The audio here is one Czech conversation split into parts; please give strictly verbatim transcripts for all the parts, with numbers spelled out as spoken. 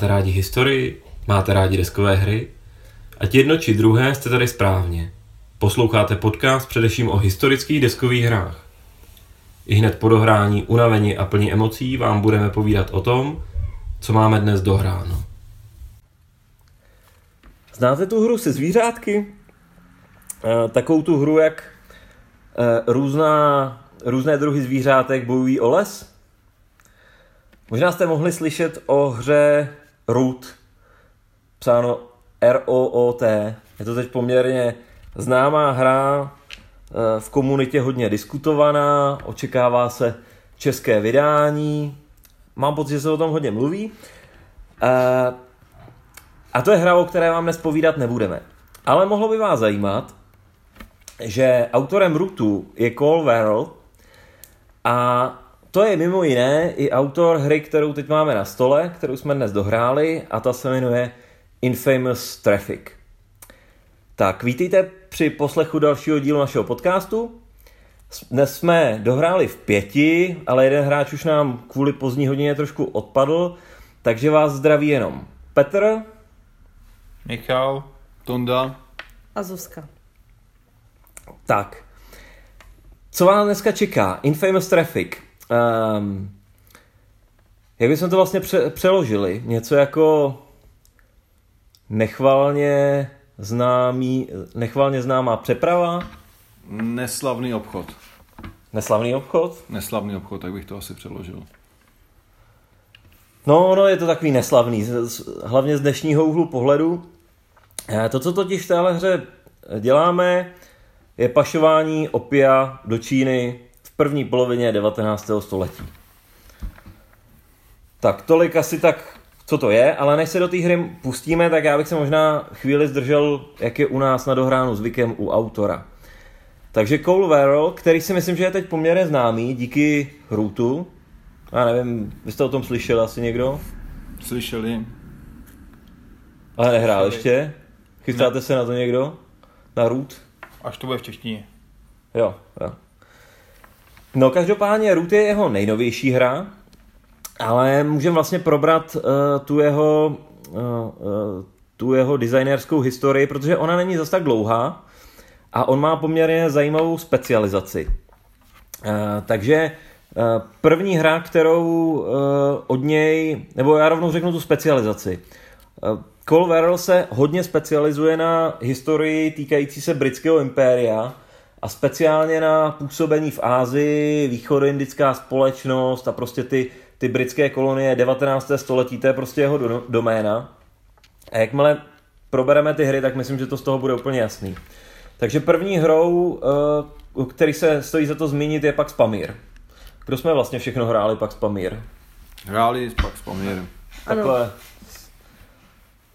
máte rádi historii, máte rádi deskové hry? Ať jedno či druhé jste tady správně. Posloucháte podcast především o historických deskových hrách. I hned po dohrání, unavení a plní emocí vám budeme povídat o tom, co máme dnes dohráno. Znáte tu hru se zvířátky? E, takovou tu hru, jak e, různá, různé druhy zvířátek bojují o les? Možná jste mohli slyšet o hře Root, psáno R O O T. Je to teď poměrně známá hra, v komunitě hodně diskutovaná, očekává se české vydání. Mám pocit, že se o tom hodně mluví. A to je hra, o které vám dnes povídat nebudeme. Ale mohlo by vás zajímat, že autorem Rootu je Cole Wehrle a to je mimo jiné i autor hry, kterou teď máme na stole, kterou jsme dnes dohráli, a ta se jmenuje Infamous Traffic. Tak, vítejte při poslechu dalšího dílu našeho podcastu. Dnes jsme dohráli v pěti, ale jeden hráč už nám kvůli pozdní hodině trošku odpadl, takže vás zdraví jenom Petr, Michal, Tonda a Zuzka. Tak, co vás dneska čeká? Infamous Traffic. Um, jak bychom to vlastně pře- přeložili? Něco jako nechvalně... Známý, nechvalně známá přeprava. Neslavný obchod. Neslavný obchod? Neslavný obchod, tak bych to asi přeložil. No, no, je to takový neslavný, hlavně z dnešního úhlu pohledu. To, co totiž v téhle hře děláme, je pašování opia do Číny v první polovině devatenáctého století. Tak, tolik asi tak... co to je, ale než se do té hry pustíme, tak já bych se možná chvíli zdržel, jak je u nás na dohránu zvykem u autora. Takže Cole Wehrle, který si myslím, že je teď poměrně známý díky Rootu. Já nevím, vy jste o tom slyšeli asi někdo? Slyšeli. Ale nehrál ještě? Chystáte ne. se na to někdo? Na Root? Až to bude v češtině. Jo, jo. No, každopádně Root je jeho nejnovější hra. Ale můžeme vlastně probrat uh, tu jeho, uh, uh, tu jeho designérskou historii, protože ona není zas tak dlouhá a on má poměrně zajímavou specializaci. Uh, takže uh, první hra, kterou uh, od něj, nebo já rovnou řeknu tu specializaci. Uh, Cole Wehrle se hodně specializuje na historii týkající se britského impéria a speciálně na působení v Asii, východoindická společnost a prostě ty ty britské kolonie devatenáctého století, to je prostě jeho do, doména. A jakmile probereme ty hry, tak myslím, že to z toho bude úplně jasný. Takže první hrou, který se stojí za to zmínit, je Pax Pamir. Kdo jsme vlastně všechno hráli Pax Pamir? Hráli Pax Pamir. Takhle.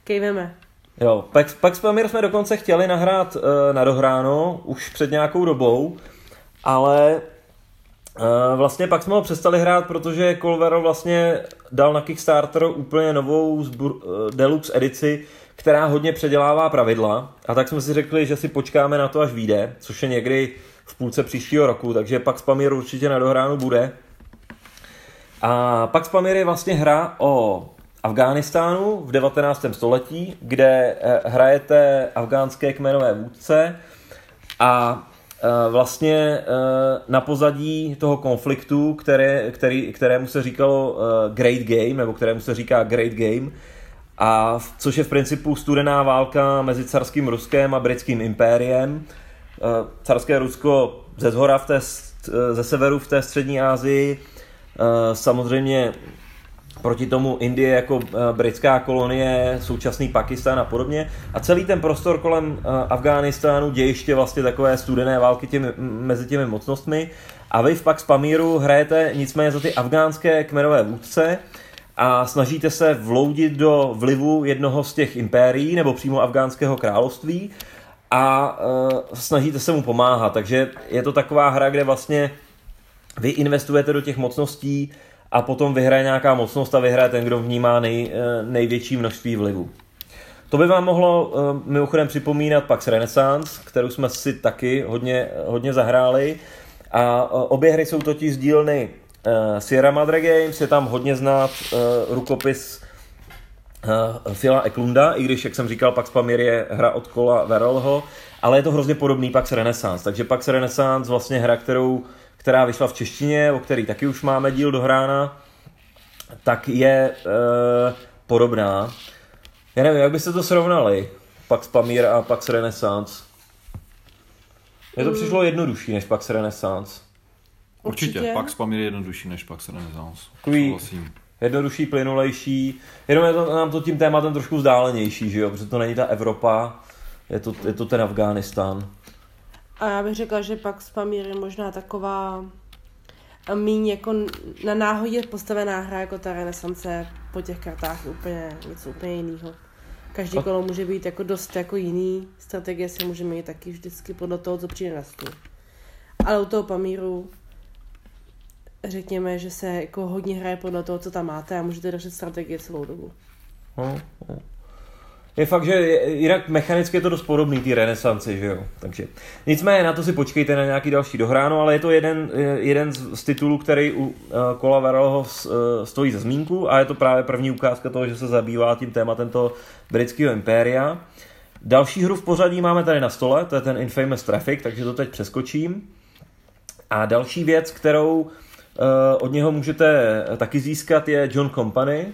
Kejveme. Jo, Pax, Pax Pamir jsme dokonce chtěli nahrát na dohráno už před nějakou dobou, ale... Vlastně pak jsme ho přestali hrát, protože Cole Wehrle vlastně dal na Kickstarteru úplně novou zbur, deluxe edici, která hodně předělává pravidla, a tak jsme si řekli, že si počkáme na to, až vyjde, což je někdy v půlce příštího roku, takže Pax Pamir určitě na dohránu bude. A Pax Pamir je vlastně hra o Afghánistánu v devatenáctém století, kde hrajete afgánské kmenové vůdce a vlastně na pozadí toho konfliktu, které, který, kterému se říkalo Great Game, nebo kterému se říká Great Game, a což je v principu studená válka mezi carským Ruskem a britským impériem. Carské Rusko ze zhora v té, ze severu v té střední Asii, samozřejmě proti tomu Indie jako britská kolonie, současný Pakistán a podobně. A celý ten prostor kolem Afghánistánu, dějiště vlastně takové studené války těmi, mezi těmi mocnostmi. A vy v Pax Pamíru hrajete nicméně za ty afgánské kmenové vůdce a snažíte se vloudit do vlivu jednoho z těch impérií, nebo přímo afgánského království, a e, snažíte se mu pomáhat. Takže je to taková hra, kde vlastně vy investujete do těch mocností a potom vyhraje nějaká mocnost a vyhraje ten, kdo v ní má nej, největší množství vlivu. To by vám mohlo mimochodem připomínat Pax Renaissance, kterou jsme si taky hodně, hodně zahráli. A obě hry jsou totiž z dílny Sierra Madre Games, je tam hodně znát rukopis uh, Phila Eklunda, i když, jak jsem říkal, Pax Pamir je hra od Cola Wehrleho, ale je to hrozně podobný Pax Renaissance. Takže Pax Renaissance vlastně hra, kterou, která vyšla v češtině, o který taky už máme díl dohrána, tak je uh, podobná. Já nevím, jak byste to srovnali, Pax Pamir a Pax Renaissance? Mně to přišlo jednodušší než Pax Renaissance. Určitě, Určitě. Pax Pamir je jednodušší než Pax Renaissance. Takový jednodušší, plynulejší, jenom je to, nám to tím tématem trošku vzdálenější, že jo? Protože to není ta Evropa, je to, je to ten Afghánistán. A já bych řekla, že Pax Pamir je možná taková míň jako na náhodě postavená hra, jako ta Renaissance po těch kartách je úplně něco úplně jiného. Každý kolo může být jako dost jako jiný, strategie si může mít taky vždycky podle toho, co přijde na stůl. Ale u toho Pamíru řekněme, že se jako hodně hraje podle toho, co tam máte a můžete držet strategie celou dobu. Je fakt, že jinak mechanicky je to dost podobný té Renesanci, že jo? Takže nicméně na to si počkejte na nějaký další dohráno, ale je to jeden, jeden z titulů, který u Cola Wehrleho stojí za zmínku a je to právě první ukázka toho, že se zabývá tím tématem toho britského impéria. Další hru v pořadí máme tady na stole, to je ten Infamous Traffic, takže to teď přeskočím. A další věc, kterou od něho můžete taky získat, je John Company,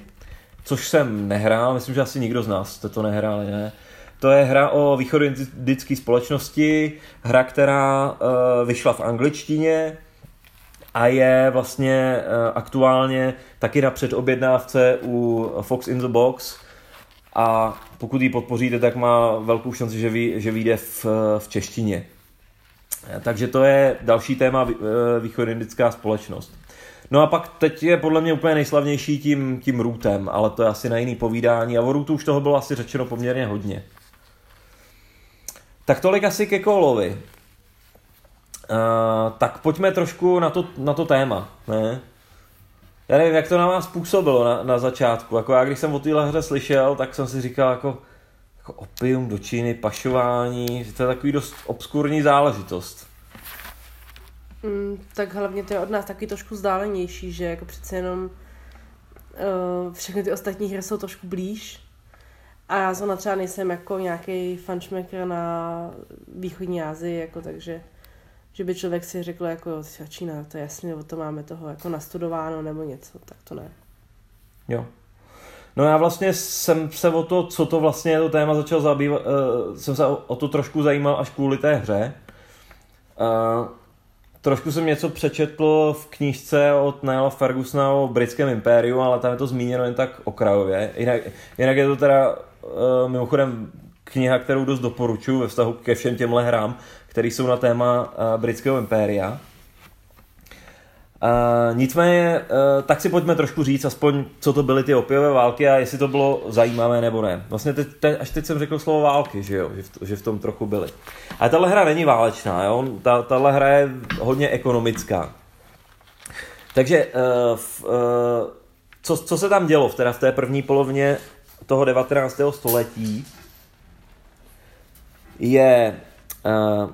což jsem nehrál, myslím, že asi nikdo z nás jste to nehráli, ne? To je hra o východoindické společnosti, hra, která e, vyšla v angličtině a je vlastně e, aktuálně taky na předobjednávce u Fox in the Box a pokud ji podpoříte, tak má velkou šanci, že, vy, že vyjde v, v češtině. Takže to je další téma východoindická společnost. No a pak teď je podle mě úplně nejslavnější tím, tím Rootem, ale to je asi na jiný povídání a o Rootu už toho bylo asi řečeno poměrně hodně. Tak tolik asi ke Coleovi. Uh, tak pojďme trošku na to, na to téma, ne? Já nevím, jak to na vás působilo na, na začátku. Jako já, když jsem o téhle hře slyšel, tak jsem si říkal jako, jako opium do Číny, pašování, že to je takový dost obskurní záležitost. Mm, tak hlavně to je od nás taky trošku vzdálenější, že jako přece jenom uh, všechny ty ostatní hry jsou trošku blíž a já zrovna třeba nejsem jako nějaký fanšmekr na východní Asii, jako takže že by člověk si řekl jako Čína, to je jasný, nebo to máme toho jako nastudováno nebo něco, tak to ne. Jo. No já vlastně jsem se o to, co to vlastně je to téma začal zabývat, uh, jsem se o, o to trošku zajímal až kvůli té hře. Uh, Trošku jsem něco přečetl v knížce od Nialla Fergusona o britském impériu, ale tam je to zmíněno jen tak okrajově. Jinak, jinak je to teda mimochodem kniha, kterou dost doporučuji ve vztahu ke všem těmhle hrám, které jsou na téma britského impéria. Nicméně, tak si pojďme trošku říct aspoň, co to byly ty opiové války a jestli to bylo zajímavé nebo ne. Vlastně teď, teď, až teď jsem řekl slovo války, že jo, že v, že v tom trochu byly. Ale tahle hra není válečná, jo, Ta, tahle hra je hodně ekonomická. Takže uh, v, uh, co, co se tam dělo teda v té první polovině toho devatenáctého století je, uh,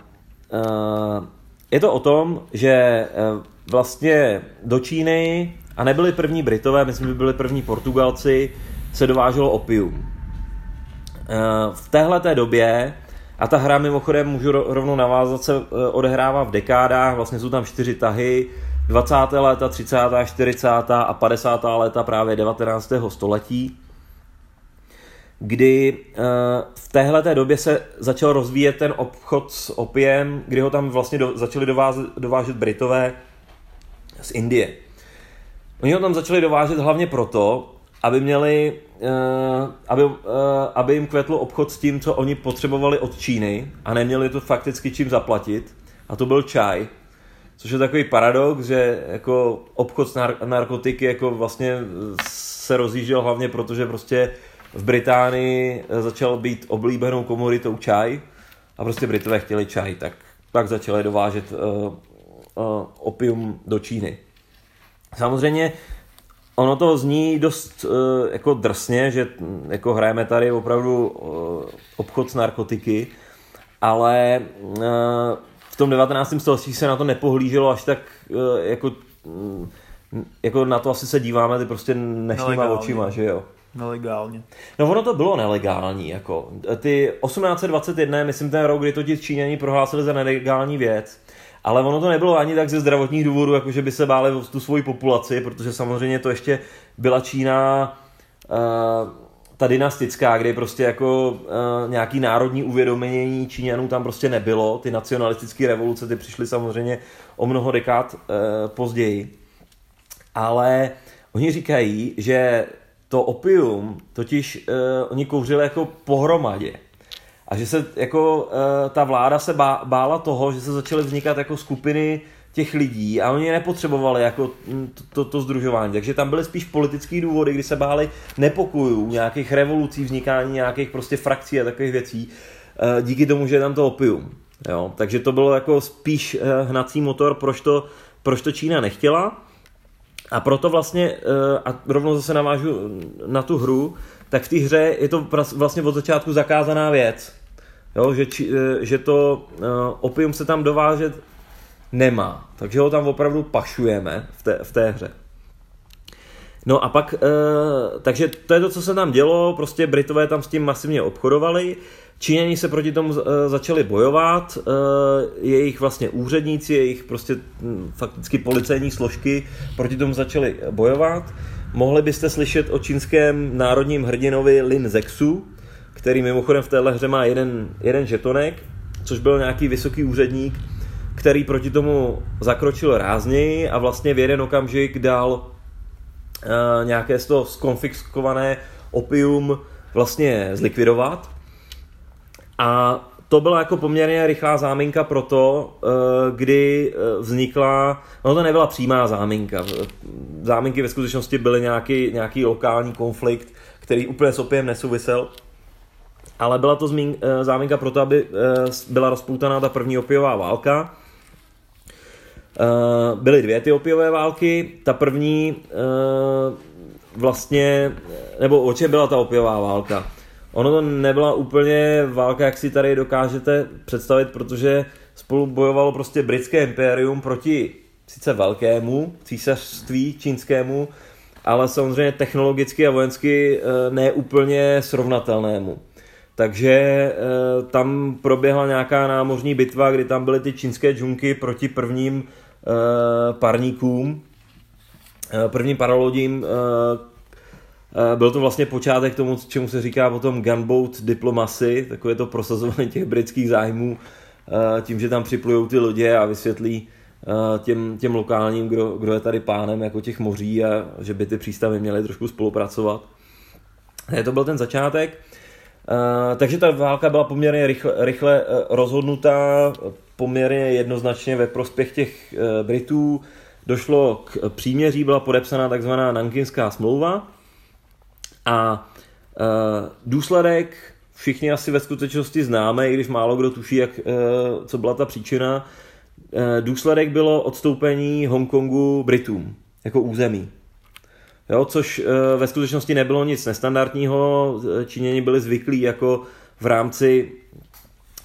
uh, je to o tom, že uh, vlastně do Číny, a nebyli první Britové, myslím, že byli první Portugalci, se dováželo opium. V téhle té době, a ta hra mimochodem můžu rovnou navázat, se odehrává v dekádách, vlastně jsou tam čtyři tahy, dvacátá léta, třicátá, čtyřicátá a padesátá léta právě devatenáctého století, kdy v téhle té době se začal rozvíjet ten obchod s opiem, kdy ho tam vlastně do, začali dovážet, dovážet Britové z Indie. Oni ho tam začali dovážet hlavně proto, aby měli, aby, aby jim kvetl obchod s tím, co oni potřebovali od Číny a neměli to fakticky čím zaplatit. A to byl čaj. Což je takový paradox, že jako obchod s nar- narkotiky jako vlastně se rozjížděl hlavně proto, že prostě v Británii začal být oblíbenou komoditou čaj a prostě Britové chtěli čaj, tak, tak začali dovážet opium do Číny. Samozřejmě ono to zní dost jako drsně, že jako hrajeme tady opravdu obchod s narkotiky, ale v tom devatenáctém století se na to nepohlíželo až tak jako, jako na to asi se díváme ty prostě dnešníma očima, že jo. Nelegálně. No ono to bylo nelegální, jako. Ty osmnáct dvacet jedna, myslím ten rok, kdy to ti Číňani prohlásili za nelegální věc, ale ono to nebylo ani tak ze zdravotních důvodů, jako že by se báli o tu svoji populaci, protože samozřejmě to ještě byla Čína uh, ta dynastická, kde prostě jako uh, nějaký národní uvědomění Číňanů tam prostě nebylo, ty nacionalistické revoluce, ty přišly samozřejmě o mnoho dekád uh, později. Ale oni říkají, že to opium totiž uh, oni kouřili jako pohromadě. A že se jako uh, ta vláda se bá, bála toho, že se začaly vznikat jako skupiny těch lidí a oni nepotřebovali jako to, to, to sdružování. Takže tam byly spíš politické důvody, kdy se báli nepokojů, nějakých revolucí, vznikání nějakých prostě frakcí a takových věcí uh, díky tomu, že je tam to opium. Jo? Takže to bylo jako spíš uh, hnací motor, proč to, proč to Čína nechtěla. A proto vlastně, a rovnou zase navážu na tu hru, tak v té hře je to vlastně od začátku zakázaná věc, jo, že, či, že to opium se tam dovážet nemá, takže ho tam opravdu pašujeme v té, v té hře. No a pak, takže to je to, co se tam dělo, prostě Britové tam s tím masivně obchodovali, Číňani se proti tomu začali bojovat, jejich vlastně úředníci, jejich prostě fakticky policejní složky proti tomu začali bojovat. Mohli byste slyšet o čínském národním hrdinovi Lin Zexu, který mimochodem v téhle hře má jeden, jeden žetonek, což byl nějaký vysoký úředník, který proti tomu zakročil rázněji a vlastně v jeden okamžik dal nějaké z toho skonfiskované opium vlastně zlikvidovat. A to byla jako poměrně rychlá záminka pro to, kdy vznikla, no to nebyla přímá záminka, záminky ve skutečnosti byly nějaký, nějaký lokální konflikt, který úplně s opiem nesouvisel, ale byla to zmín, záminka pro to, aby byla rozpoutaná ta první opiová válka. Byly dvě ty opiové války, ta první vlastně, nebo o čem byla ta opiová válka? Ono to nebyla úplně válka, jak si tady dokážete představit, protože spolu bojovalo prostě britské impérium proti sice velkému císařství čínskému, ale samozřejmě technologicky a vojensky neúplně srovnatelnému. Takže tam proběhla nějaká námořní bitva, kdy tam byly ty čínské džunky proti prvním parníkům, prvním paralodím. Byl to vlastně počátek tomu, čemu se říká potom gunboat diplomacy, takové to prosazování těch britských zájmů, tím, že tam připlujou ty lodě a vysvětlí těm, těm lokálním, kdo, kdo je tady pánem jako těch moří a že by ty přístavy měly trošku spolupracovat. To byl ten začátek. Takže ta válka byla poměrně rychle, rychle rozhodnutá, poměrně jednoznačně ve prospěch těch Britů. Došlo k příměří, byla podepsaná takzvaná Nankinská smlouva. A e, důsledek všichni asi ve skutečnosti známe, i když málo kdo tuší, jak, e, co byla ta příčina. E, důsledek bylo odstoupení Hongkongu Britům jako území. Jo, což e, ve skutečnosti nebylo nic nestandardního. Číňani byli zvyklí jako v rámci,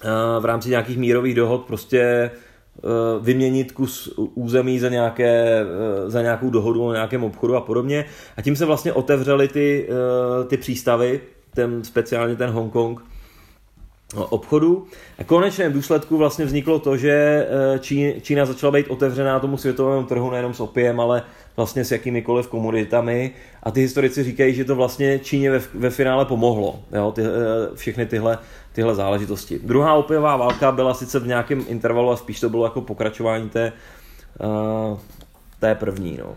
e, v rámci nějakých mírových dohod prostě e, vyměnit kus území za, nějaké, e, za nějakou dohodu o nějakém obchodu a podobně. A tím se vlastně otevřely ty, e, ty přístavy, ten, speciálně ten Hongkong obchodu. A konečném důsledku vlastně vzniklo to, že Čí, Čína začala být otevřená tomu světovému trhu nejenom s opiem, ale vlastně s jakýmikoliv komoditami. A ty historici říkají, že to vlastně Číně ve, ve finále pomohlo. Jo? Ty, všechny tyhle, tyhle záležitosti. Druhá opiová válka byla sice v nějakém intervalu a spíš to bylo jako pokračování té, té první. No.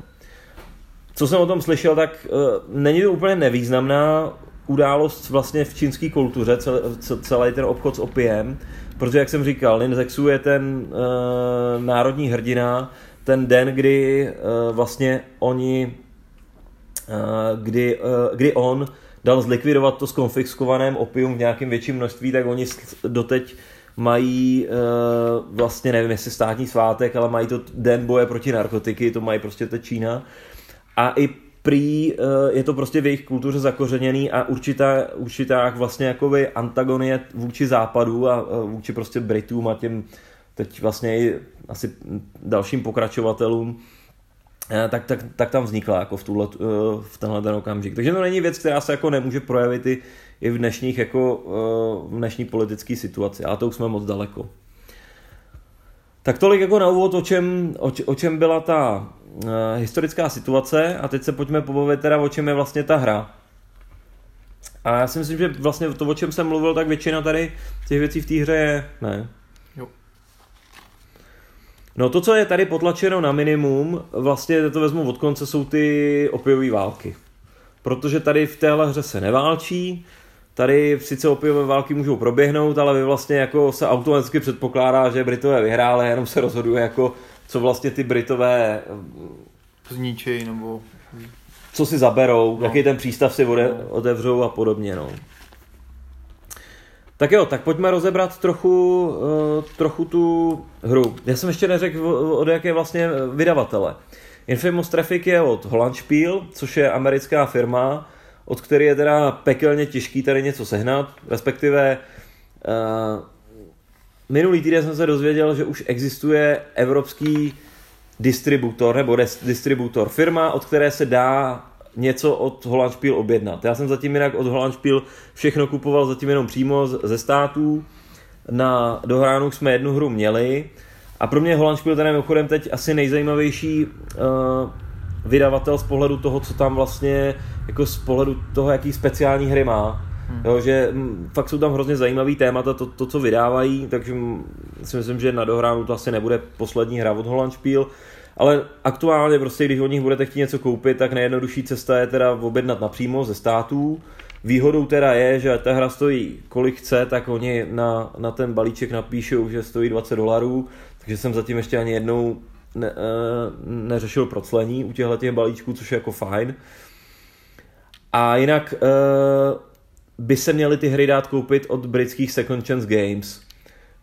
Co jsem o tom slyšel, tak není to úplně nevýznamná událost vlastně v čínské kultuře, celý ten obchod s opiem, protože, jak jsem říkal, Lin Zexu je ten e, národní hrdina, ten den, kdy e, vlastně oni, e, kdy, e, kdy on dal zlikvidovat to skonfiskovaném opium v nějakém větším množství, tak oni doteď mají e, vlastně, nevím jestli státní svátek, ale mají to den boje proti narkotiky, to mají prostě ta Čína. A i prý je to prostě v jejich kultuře zakořeněný a určitá, určitá vlastně jakoby antagonie vůči západu a vůči prostě Britům a těm teď vlastně i asi dalším pokračovatelům tak, tak, tak tam vznikla jako v, tuhle, v tenhle ten okamžik. Takže to není věc, která se jako nemůže projevit i, i v dnešních jako v dnešní politické situaci, ale to už jsme moc daleko. Tak tolik jako na úvod, o čem, o, o čem byla ta uh, historická situace, a teď se pojďme pobavit teda, o čem je vlastně ta hra. A já si myslím, že vlastně to, o čem jsem mluvil, tak většina tady těch věcí v té hře je, ne. Jo. No to, co je tady potlačeno na minimum, vlastně to vezmu od konce, jsou ty opiové války. Protože tady v téhle hře se neválčí. Tady sice opiové války můžou proběhnout, ale vy vlastně jako se automaticky předpokládá, že Britové vyhráli, jenom se rozhoduje jako, co vlastně ty Britové zničí nebo co si zaberou, no. Jaký ten přístav si otevřou a podobně. No. Tak jo, tak pojďme rozebrat trochu, uh, trochu tu hru. Já jsem ještě neřekl, od jaké vlastně vydavatele. Infamous Traffic je od Hollandspiele, což je americká firma, od které je teda pekelně těžký tady něco sehnat, respektive uh, minulý týden jsem se dozvěděl, že už existuje evropský distributor, nebo des, distributor firma, od které se dá něco od Hollandspiele objednat. Já jsem zatím jinak od Hollandspiele všechno kupoval, zatím jenom přímo ze států. Na dohránu jsme jednu hru měli a pro mě Hollandspiele ten mimochodem teď asi nejzajímavější uh, vydavatel z pohledu toho, co tam vlastně, jako z pohledu toho, jaký speciální hry má. Hmm. Jo, že m, fakt jsou tam hrozně zajímavý témata, to, to co vydávají, takže m, si myslím, že na dohránu to asi nebude poslední hra od Hollandspiele, ale aktuálně prostě, když od nich budete chtít něco koupit, tak nejjednodušší cesta je teda objednat napřímo ze států. Výhodou teda je, že ta hra stojí kolik chce, tak oni na, na ten balíček napíšou, že stojí dvacet dolarů, takže jsem zatím ještě ani jednou Ne, neřešil proclení u těchto těch balíčků, což je jako fajn. A jinak uh, by se měly ty hry dát koupit od britských Second Chance Games,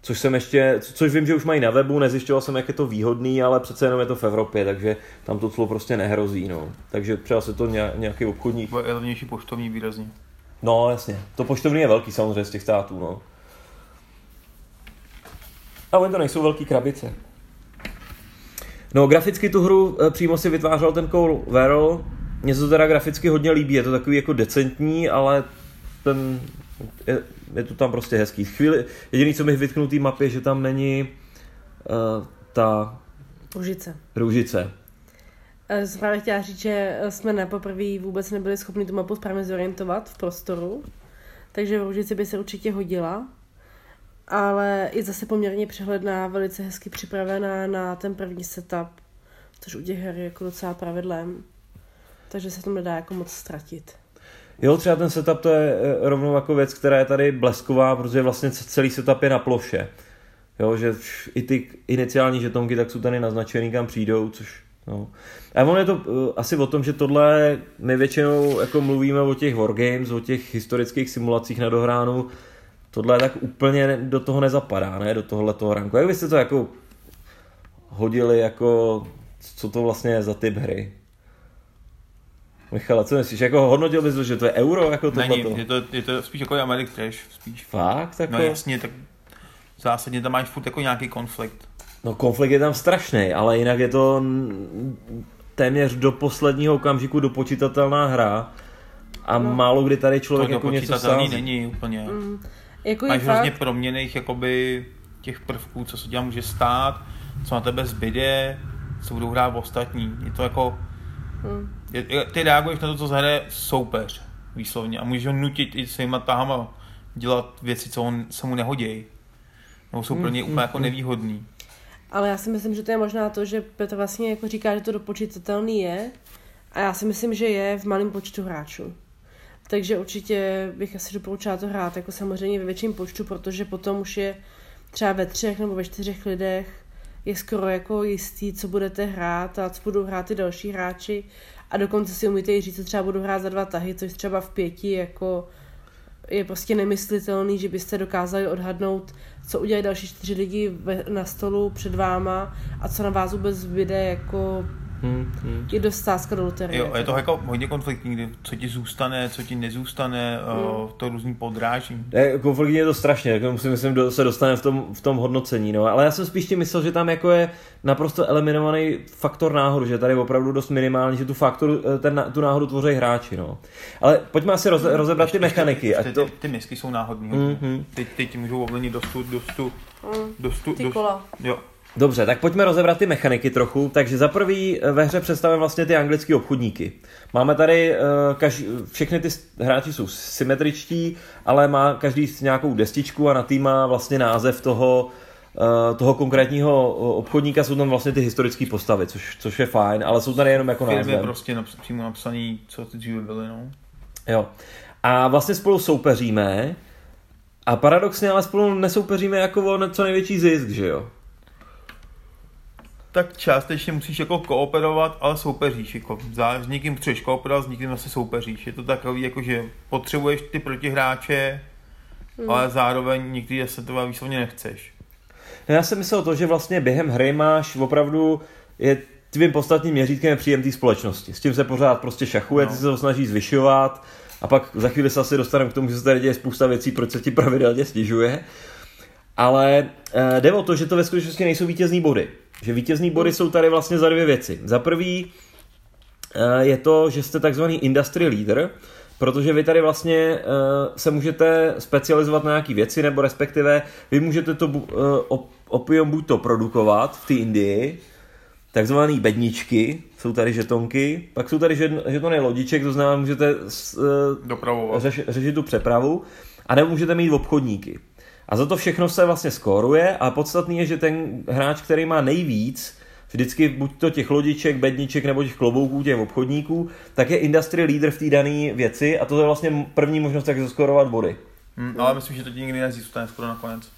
což jsem ještě, co, což vím, že už mají na webu, nezjišťoval jsem, jak je to výhodný, ale přece jenom je to v Evropě, takže tam to clo prostě nehrozí, no. Takže třeba se to nějaký obchodník... Je levnější poštovní výrazně. No, jasně. To poštovní je velký samozřejmě z těch států, no. A oni to nejsou velký krabice. No, graficky tu hru přímo si vytvářel ten Cole Wehrle. Mně se to teda graficky hodně líbí, je to takový jako decentní, ale ten, je, je to tam prostě hezký. Chvíli, jediný, co mi vytknul té mapě, že tam není uh, ta... Růžice. Růžice. Já jsem právě chtěla říct, že jsme na poprvé vůbec nebyli schopni tu mapu správně zorientovat v prostoru, takže v Růžici by se určitě hodila. Ale i zase poměrně přehledná, velice hezky připravená na ten první setup, což u těch her je jako docela pravidlem, takže se tomu nedá jako moc ztratit. Jo, třeba ten setup, to je rovnou jako věc, která je tady blesková, protože vlastně celý setup je na ploše. Jo, že i ty iniciální žetonky tak jsou tady naznačený, kam přijdou, což no. A on je to asi o tom, že tohle my většinou jako mluvíme o těch wargames, o těch historických simulacích na dohránu. Tohle tak úplně do toho nezapadá, ne? Do tohohletoho ranku. Jak byste to jako hodili, jako co to vlastně je za typ hry? Michale, co myslíš? Jako hodnotil bys to, že to je euro? Jako Není, je to, je to spíš jako American Trash. Spíš. Fakt? Jako... No jasně, tak zásadně tam máš furt jako nějaký konflikt. No konflikt je tam strašný, ale jinak je to téměř do posledního okamžiku dopočítatelná hra a no, málo kdy tady člověk to jako něco sází. To dopočítatelný není úplně. Mm. Jako máš hrozně fakt proměnných jakoby těch prvků, co se dělá, může stát, co na tebe zbyde, co budou hrát ostatní. Je to jako... Hmm. Je, ty reaguješ na to, co zahraje soupeř výslovně a můžeš ho nutit i svýma tahama dělat věci, co on, se mu nehodějí. Nebo jsou pro něj hmm. úplně jako nevýhodný. Ale já si myslím, že to je možná to, že Petr vlastně jako říká, že to dopočítatelný je, a já si myslím, že je v malém počtu hráčů. Takže určitě bych asi doporučila to hrát jako samozřejmě ve větším počtu, protože potom už je třeba ve třech nebo ve čtyřech lidech je skoro jako jistý, co budete hrát a co budou hrát i další hráči, a dokonce si umíte i říct, co třeba budu hrát za dva tahy, což třeba v pěti jako je prostě nemyslitelný, že byste dokázali odhadnout, co udělají další čtyři lidi na stolu před váma a co na vás vůbec vyjde jako hmm, hmm. je dost sázka do loterie. Jo, je to jako hodně konfliktní, co ti zůstane, co ti nezůstane, hmm. to různý podráží. Konfliktní je to strašně, tak musím, myslím, do, se dostane v tom, v tom hodnocení, no. Ale já jsem spíš tím myslel, že tam jako je naprosto eliminovaný faktor náhodu, že tady opravdu dost minimální, že tu faktor, ten, tu náhodu tvoří hráči, no. Ale pojďme asi roze, rozebrat ty mechaniky. Ty, to... ty, ty misky jsou náhodný, mm-hmm. ty, ty ti můžou ovlivnit dostu, dostu, dostu, ty kola. Jo. Dobře, tak pojďme rozebrat ty mechaniky trochu. Takže za prvý ve hře představujeme vlastně ty anglické obchodníky. Máme tady, kaž, všechny ty hráči jsou symetričtí, ale má každý nějakou destičku a na tým má vlastně název toho, toho konkrétního obchodníka, jsou tam vlastně ty historické postavy, což, což je fajn, ale jsou tady jenom jako název. Film je prostě naps- přímo napsaný, co ty dříve byly, no. Jo. A vlastně spolu soupeříme a paradoxně ale spolu nesoupeříme jako o co největší zisk, že jo? Tak částečně musíš jako kooperovat, ale soupeříš. Jako s někým chceš kooperovat, s někým zase soupeříš. Je to takový, jako, že potřebuješ ty protihráče, mm. ale zároveň někdy se to výslovně nechceš. No já jsem myslel to, že vlastně během hry máš opravdu, je tvým podstatným měřítkem je příjem té společnosti. S tím se pořád prostě šachuje, no. Ty se to snaží zvyšovat a pak za chvíli se asi dostaneme k tomu, že se tady děje spousta věcí, proč se ti pravidelně snižuje. Ale e, jde o to, že to ve skutečnosti nejsou vítězný body. Že vítězný body jsou tady vlastně za dvě věci. Za prvý e, je to, že jste takzvaný industry leader, protože vy tady vlastně e, se můžete specializovat na nějaké věci, nebo respektive vy můžete to e, op, opium buď to produkovat v té Indii, takzvané bedničky, jsou tady žetonky, pak jsou tady žet, žetony lodiček, to znamená, můžete e, řeš, řešit tu přepravu, a nebo můžete mít obchodníky. A za to všechno se vlastně skóruje a podstatný je, že ten hráč, který má nejvíc, vždycky buď to těch lodiček, bedniček nebo těch klobouků, těch obchodníků, tak je industry leader v té dané věci a to je vlastně první možnost, jak zaskorovat body. Hmm, ale myslím, že to ti nikdy nezůstane skoro nakonec.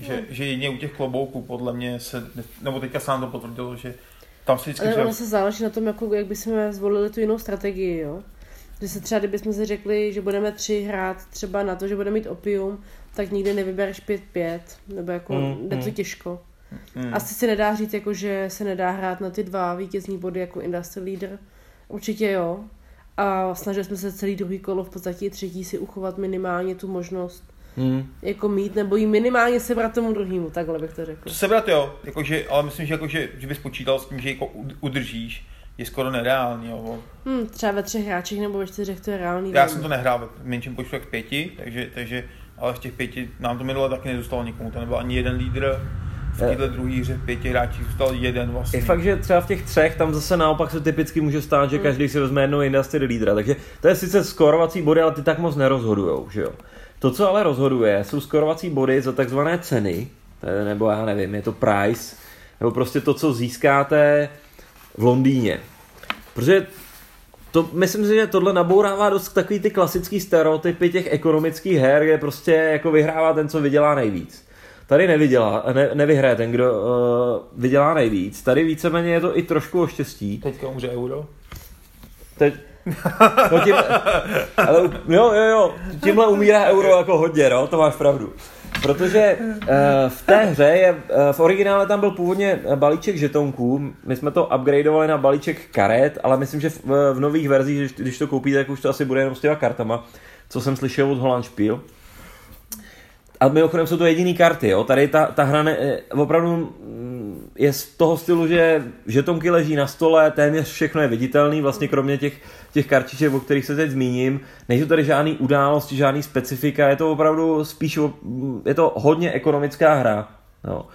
Že, hmm. že jedině u těch klobouků podle mě se, nebo teďka se nám to potvrdilo, že tam se vždycky... Ale ono se záleží na tom, jako, jak bychom zvolili tu jinou strategii, jo? Že se třeba, kdybychom si řekli, že budeme tři hrát třeba na to, že budeme mít opium, tak nikdy nevybereš pět pět, nebo jako mm, jde to mm. těžko. Mm. Asi se nedá říct, jako, že se nedá hrát na ty dva vítězní body jako industry leader. Určitě jo. A snažili jsme se celý druhý kolo, v podstatě třetí, si uchovat minimálně tu možnost mm. jako mít, nebo jí minimálně sebrat tomu druhýmu, takhle bych to řekl. Sebrat jo, jako, že, ale myslím, že, jako, že, že bys počítal s tím, že jako udržíš. Je skoro nereálný, jo. Hmm, třeba ve třech hráčích nebo ve čtyřech to je reálný. Já velmi. Jsem to nehrál v menším počtu jak v pěti, takže, takže, ale v těch pěti nám to minule taky nezůstalo nikomu. To nebyl ani jeden lídr, v této druhé hře v pěti hráčích zůstal jeden vlastně. Je fakt, že třeba v těch třech tam zase naopak se typicky může stát, že hmm. každý si vezme jednou industry lídra. Takže to je sice skorovací body, ale ty tak moc nerozhodujou, že jo. To, co ale rozhoduje, jsou skorovací body za takzvané ceny, nebo já nevím, je to price, nebo prostě to, co získáte v Londýně. Protože to, myslím si, že tohle nabourává dost takový ty klasický stereotypy těch ekonomických her, kde prostě jako vyhrává ten, co vydělá nejvíc. Tady nevydělá, ne, nevyhraje ten, kdo uh, vydělá nejvíc. Tady víceméně je to i trošku o štěstí. Teďka umře euro. Teď... No tím... Ale, jo, jo, jo. Tímhle umírá euro jako hodně, no? To máš pravdu. Protože v té hře je, v originále tam byl původně balíček žetonků, my jsme to upgradeovali na balíček karet, ale myslím, že v nových verzích, když to koupíte, tak už to asi bude jenom s těma kartama, co jsem slyšel od Hollandspiele. A mimochodem jsou to jediný karty, jo, tady ta, ta hra ne, opravdu je z toho stylu, že žetonky leží na stole, téměř všechno je viditelný, vlastně kromě těch, těch kartiček, o kterých se teď zmíním, nejsou tady žádný události, žádný specifika, je to opravdu spíš, je to hodně ekonomická hra, jo.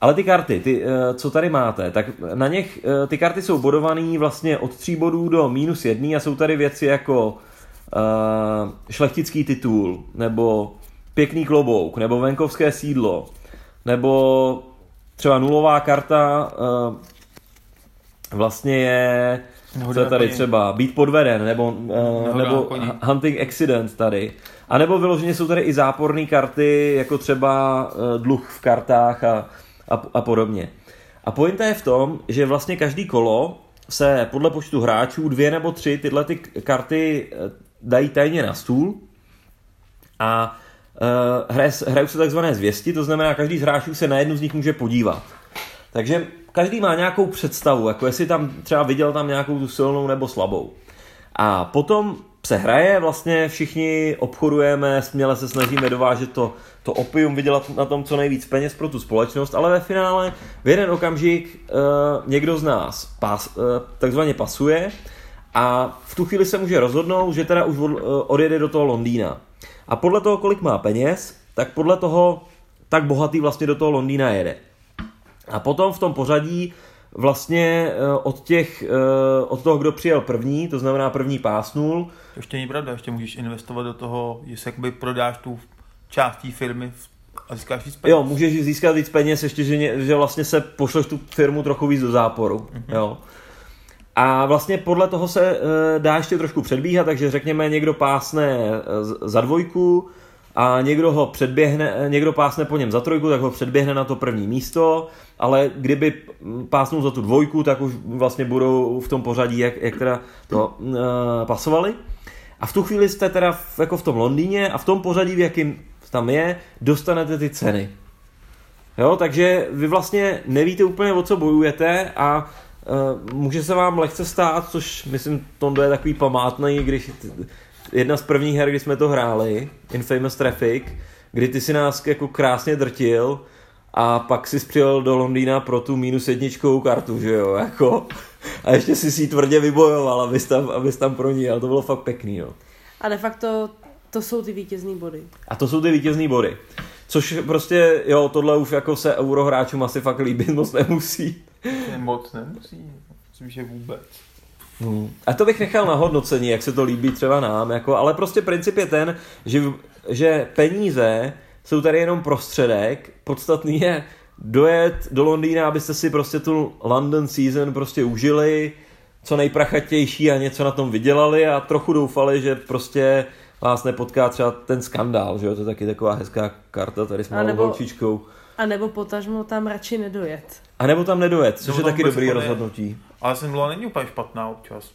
Ale ty karty, ty, co tady máte, tak na něch, ty karty jsou bodované vlastně od tří bodů do minus jedný a jsou tady věci jako uh, šlechtický titul, nebo pěkný klobouk, nebo venkovské sídlo, nebo třeba nulová karta uh, vlastně je, nehoda co je tady koně. Třeba být podveden, nebo, uh, nebo hunting accident tady. A nebo vyloženě jsou tady i záporné karty, jako třeba uh, dluh v kartách a, a, a podobně. A pointa je v tom, že vlastně každý kolo se podle počtu hráčů dvě nebo tři tyhle ty karty dají tajně na stůl a Uh, hrají se takzvané zvěsti, to znamená, každý z hráčů se na jednu z nich může podívat. Takže každý má nějakou představu, jako jestli tam třeba viděl tam nějakou tu silnou nebo slabou. A potom se hraje, vlastně všichni obchodujeme, směle se snažíme dovážet to, to opium, vydělat na tom co nejvíc peněz pro tu společnost, ale ve finále v jeden okamžik eh, někdo z nás pas, eh, takzvaně pasuje a v tu chvíli se může rozhodnout, že teda už od, eh, odjede do toho Londýna. A podle toho, kolik má peněz, tak podle toho tak bohatý vlastně do toho Londýna jede. A potom v tom pořadí vlastně od těch, od toho, kdo přijel první, to znamená první pásnul. To ještě není pravda, ještě můžeš investovat do toho, jestli jakoby prodáš tu část té firmy a získáš víc peněz. Jo, můžeš získat víc peněz, ještě, že, že vlastně se pošleš tu firmu trochu víc do záporu. Mm-hmm. Jo. A vlastně podle toho se dá ještě trošku předbíhat, takže řekněme, někdo pásne za dvojku a někdo ho předběhne, někdo pásne po něm za trojku, tak ho předběhne na to první místo, ale kdyby pásnul za tu dvojku, tak už vlastně budou v tom pořadí, jak, jak teda to uh, pasovali. A v tu chvíli jste teda v, jako v tom Londýně a v tom pořadí, v jakým tam je, dostanete ty ceny. Jo, takže vy vlastně nevíte úplně, o co bojujete a uh, může se vám lehce stát, což myslím, tohle je takový památný, když... Jedna z prvních her, kdy jsme to hráli, Infamous Traffic, kdy ty si nás jako krásně drtil a pak si přijel do Londýna pro tu minus jedničkovou kartu, že jo, jako. A ještě si si ji tvrdě vybojoval, abys tam, abys tam proníjel, to bylo fakt pěkný, jo. A de facto to jsou ty vítězný body. A to jsou ty vítězný body. Což prostě, jo, tohle už jako se eurohráčům asi fakt líbit moc nemusí. Moc nemusí, myslím, že vůbec. Hmm. A to bych nechal na hodnocení, jak se to líbí třeba nám, jako, ale prostě princip je ten, že, že peníze jsou tady jenom prostředek, podstatný je dojet do Londýna, abyste si prostě tu London season prostě užili, co nejprachatější a něco na tom vydělali a trochu doufali, že prostě vás nepotká třeba ten skandál, že jo, to je taky taková hezká karta tady s malou holčičkou. A nebo potažmo tam radši nedojet. A nebo tam nedojet, což je taky dobrý rozhodnutí. Ale jsem nula není úplně špatná občas.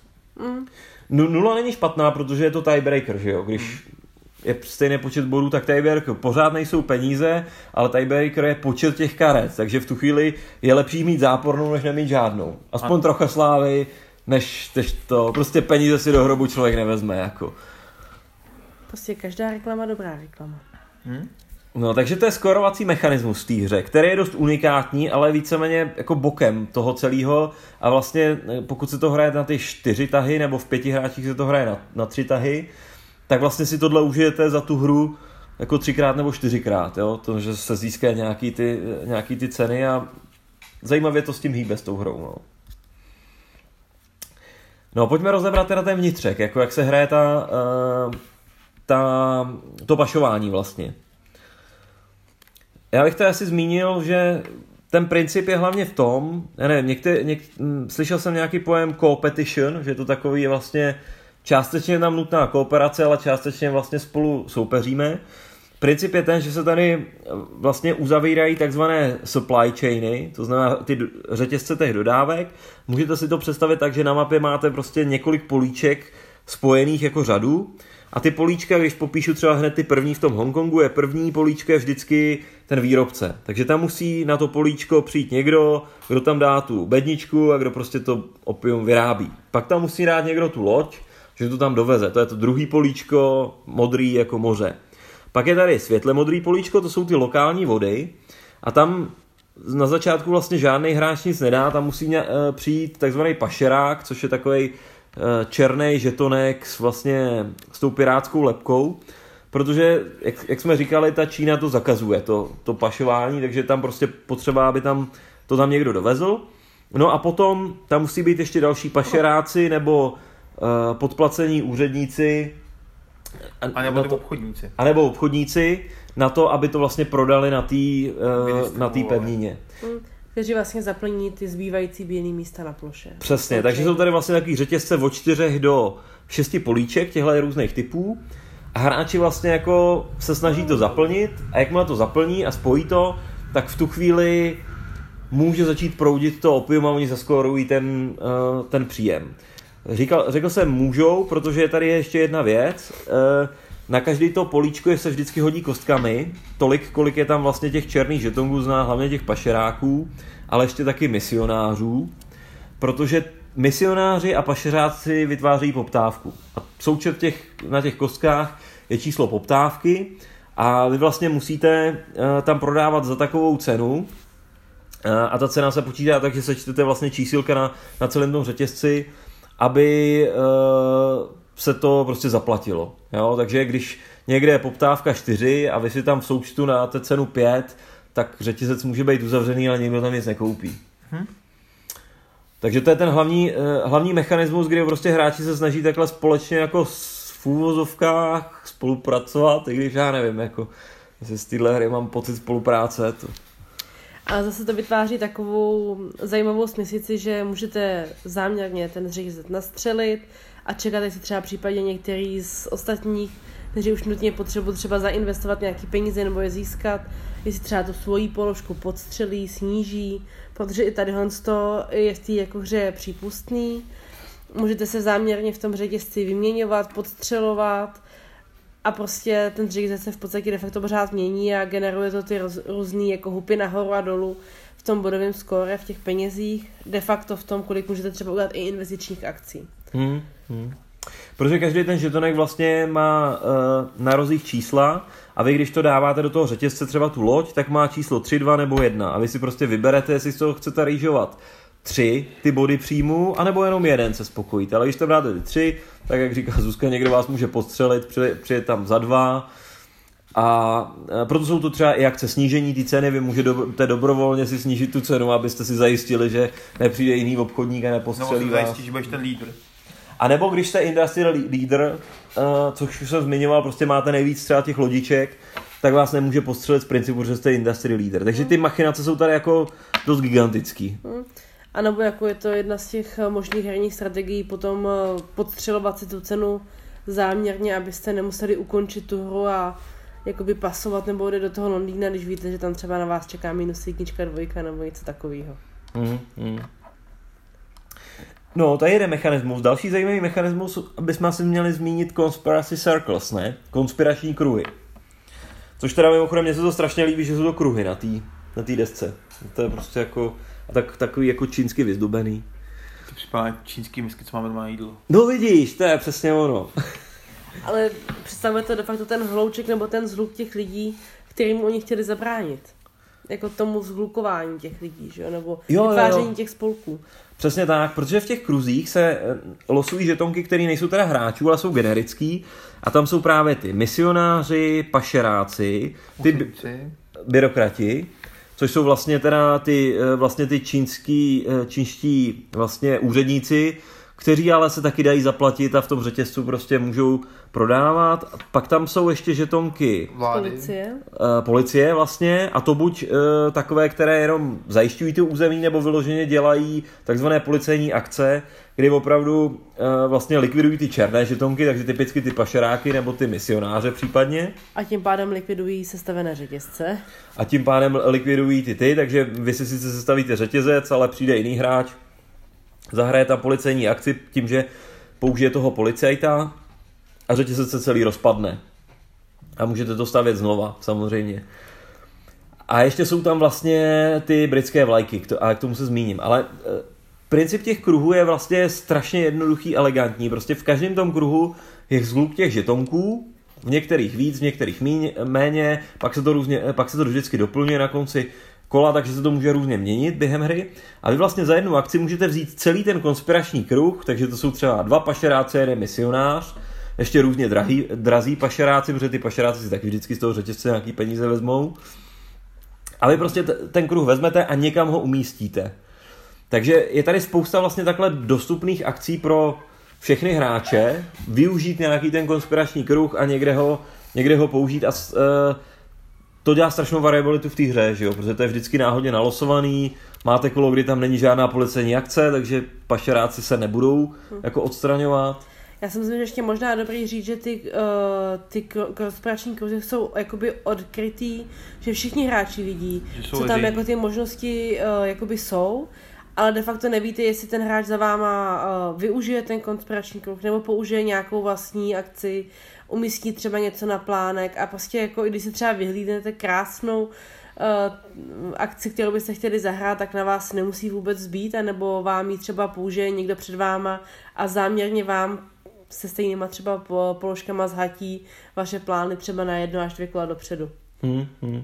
Mm. No, nula není špatná, protože je to tiebreaker, že jo? Když mm. je stejný počet bodů, tak tiebreaker. Pořád nejsou peníze, ale tiebreaker je počet těch karet. Takže v tu chvíli je lepší mít zápornou, než nemít žádnou. Aspoň ano. Trocha slávy, než, než to. Prostě peníze si do hrobu člověk nevezme, jako. Prostě každá reklama dobrá reklama. Mm? No, takže to je skorovací mechanismus v té hře, který je dost unikátní, ale víceméně jako bokem toho celého. A vlastně pokud se to hraje na ty čtyři tahy, nebo v pěti hráčích se to hraje na, na tři tahy, tak vlastně si tohle užijete za tu hru jako třikrát nebo čtyřikrát, jo? To, že se získá nějaký ty, nějaký ty ceny a zajímavě to s tím hýbe, s tou hrou, no. No, pojďme rozebrat teda ten vnitřek, jako jak se hraje ta, ta, to pašování vlastně. Já bych to asi zmínil, že ten princip je hlavně v tom, já nevím, někde, něk, slyšel jsem nějaký pojem co-petition, že to takový je vlastně částečně nám nutná kooperace, ale částečně vlastně spolu soupeříme. Princip je ten, že se tady vlastně uzavírají takzvané supply chainy, to znamená ty řetězce těch dodávek. Můžete si to představit tak, že na mapě máte prostě několik políček spojených jako řadu. A ty políčka, když popíšu třeba hned ty první v tom Hongkongu, je první políčko je vždycky ten výrobce. Takže tam musí na to políčko přijít někdo, kdo tam dá tu bedničku a kdo prostě to opium vyrábí. Pak tam musí dát někdo tu loď, že to tam doveze. To je to druhý políčko, modrý jako moře. Pak je tady světle modrý políčko, to jsou ty lokální vody. A tam na začátku vlastně žádný hráč nic nedá, tam musí přijít takzvaný pašerák, což je takovej černý žetonek s vlastně s tou pirátskou lepkou, protože, jak, jak jsme říkali, ta Čína to zakazuje, to, to pašování, takže tam prostě potřeba, aby tam to tam někdo dovezl. No a potom tam musí být ještě další pašeráci nebo uh, podplacení úředníci a, a nebo to, obchodníci. A nebo obchodníci na to, aby to vlastně prodali na té uh, na té pevnině. Takže vlastně zaplní ty zbývající bílý místa na ploše. Přesně, takže jsou tady vlastně takový řetězce od čtyřech do šesti políček těchhle různých typů a hráči vlastně jako se snaží to zaplnit a jakmile to zaplní a spojí to, tak v tu chvíli může začít proudit to opium a oni zaskorují ten, ten příjem. Říkal, řekl jsem můžou, protože tady je ještě jedna věc, Na každý to políčko se vždycky hodí kostkami, tolik, kolik je tam vlastně těch černých žetongů, zná hlavně těch pašeráků, ale ještě taky misionářů, protože misionáři a pašeráci vytváří poptávku. A součet těch, na těch kostkách je číslo poptávky a vy vlastně musíte tam prodávat za takovou cenu a ta cena se počítá tak, že sečtete vlastně čísilka na, na celém tom řetězci, aby se to prostě zaplatilo. Jo? Takže když někde je poptávka čtyři a vy si tam v součtu dáte cenu pět, tak řetězec může být uzavřený, ale někdo tam nic nekoupí. Hm? Takže to je ten hlavní, hlavní mechanismus, kdy prostě hráči se snaží takhle společně jako v úvozovkách spolupracovat, i když já nevím, jako z téhle hry mám pocit spolupráce. To. A zase to vytváří takovou zajímavou směsici, že můžete záměrně ten řetězec nastřelit a čekat, jestli třeba případně některý z ostatních, kteří už nutně potřebují třeba zainvestovat nějaký peníze nebo je získat, jestli třeba tu svoji položku podstřelí, sníží, protože i tady honsto je v té jako hře přípustný. Můžete se záměrně v tom řetězci vyměňovat, podstřelovat a prostě ten řetězec se v podstatě de facto pořád mění a generuje to ty roz, různý jako hupy nahoru a dolů v tom bodovém skóre, v těch penězích, de facto v tom, kolik můžete třeba udělat i investičních akcí. Hmm, hmm. Protože každý ten žetonek vlastně má uh, na rozích čísla a vy, když to dáváte do toho řetězce třeba tu loď, tak má číslo tři, dva nebo jedna a vy si prostě vyberete, jestli z toho chcete rýžovat tři ty body příjmu, anebo jenom jeden se spokojíte. Ale když tam dáte ty tři, tak jak říká Zuzka, někdo vás může podstřelit, přijet tam za dva. A proto jsou to třeba i akce snížení té ceny, vy můžete dobrovolně si snížit tu cenu, abyste si zajistili, že nepřijde jiný obchodník a nepostřelí vás. No, zajistíš, že budeš ten lídr. A nebo když jste industrial leader, což už jsem zmiňoval, prostě máte nejvíc třeba těch lodiček, tak vás nemůže postřelit z principu, že jste industrial leader. Takže ty machinace jsou tady jako dost gigantický. A nebo jako je to jedna z těch možných herních strategií potom podstřelovat si tu cenu záměrně, abyste nemuseli ukončit tu hru a jakoby pasovat nebo jde do toho Londýna, když víte, že tam třeba na vás čeká minus jednička, dvojka nebo něco takového. Mm, mm. No, tady jeden mechanismus. Další zajímavý mechanismus, abychom asi měli zmínit conspiracy circles, ne? Konspirační kruhy. Což teda mimochodem mě se to strašně líbí, že jsou to kruhy na té na té desce. To je prostě jako tak, takový jako čínsky vyzdobený. To připadá čínský misky, co máme doma na jídlo. No vidíš, to je přesně ono. Ale představujete de facto ten hlouček nebo ten zhluk těch lidí, kterým oni chtěli zabránit. Jako tomu zhlukování těch lidí, že jo? Nebo jo, vytváření jo. těch spolků. Přesně tak, protože v těch kruzích se losují žetonky, které nejsou teda hráčů, ale jsou generický. A tam jsou právě ty misionáři, pašeráci, ty by- byrokrati, což jsou vlastně teda ty, vlastně ty čínský, čínští vlastně úředníci, kteří ale se taky dají zaplatit a v tom řetězcu prostě můžou prodávat. Pak tam jsou ještě žetonky policie. policie vlastně a to buď takové, které jenom zajišťují ty území nebo vyloženě dělají takzvané policejní akce, kdy opravdu vlastně likvidují ty černé žetonky, takže typicky ty pašeráky nebo ty misionáře případně. A tím pádem likvidují sestavené řetězce. A tím pádem likvidují ty ty, takže vy si sice sestavíte řetězec, ale přijde jiný hráč, zahraje tam policejní akci tím, že použije toho policajta a řetězec se celý rozpadne. A můžete to stavět znova, samozřejmě. A ještě jsou tam vlastně ty britské vlajky, a k tomu se zmíním. Ale princip těch kruhů je vlastně strašně jednoduchý, elegantní. Prostě v každém tom kruhu je zhluk těch žetonků, v některých víc, v některých méně, pak se to, různě, pak se to vždycky doplňuje na konci kola, takže se to může různě měnit během hry. A vy vlastně za jednu akci můžete vzít celý ten konspirační kruh, takže to jsou třeba dva pašeráci, jeden misionář, ještě různě drahý, drazí pašeráci, protože ty pašeráci si taky vždycky z toho řetězce nějaký peníze vezmou. A vy prostě t- ten kruh vezmete a někam ho umístíte. Takže je tady spousta vlastně takhle dostupných akcí pro všechny hráče, využít nějaký ten konspirační kruh a někde ho, někde ho použít a s, e- to dělá strašnou variabilitu v té hře, že jo? Protože to je vždycky náhodně nalosovaný, máte kolo, kdy tam není žádná policejní akce, takže pašeráci se nebudou hmm. jako odstraňovat. Já si myslím, že ještě možná dobrý říct, že ty, uh, ty konspirační kruzy jsou jakoby odkrytý, že všichni hráči vidí, co tam jako ty možnosti uh, jakoby jsou ale de facto nevíte, jestli ten hráč za váma uh, využije ten konspirační kruh nebo použije nějakou vlastní akci, umístí třeba něco na plánek a prostě jako i když si třeba vyhlídnete krásnou Uh, akci, kterou byste chtěli zahrát, tak na vás nemusí vůbec zbýt, anebo vám ji třeba použije někdo před váma a záměrně vám se stejnýma třeba položkama zhatí vaše plány třeba na jedno až dvě kola dopředu. Hmm, hmm.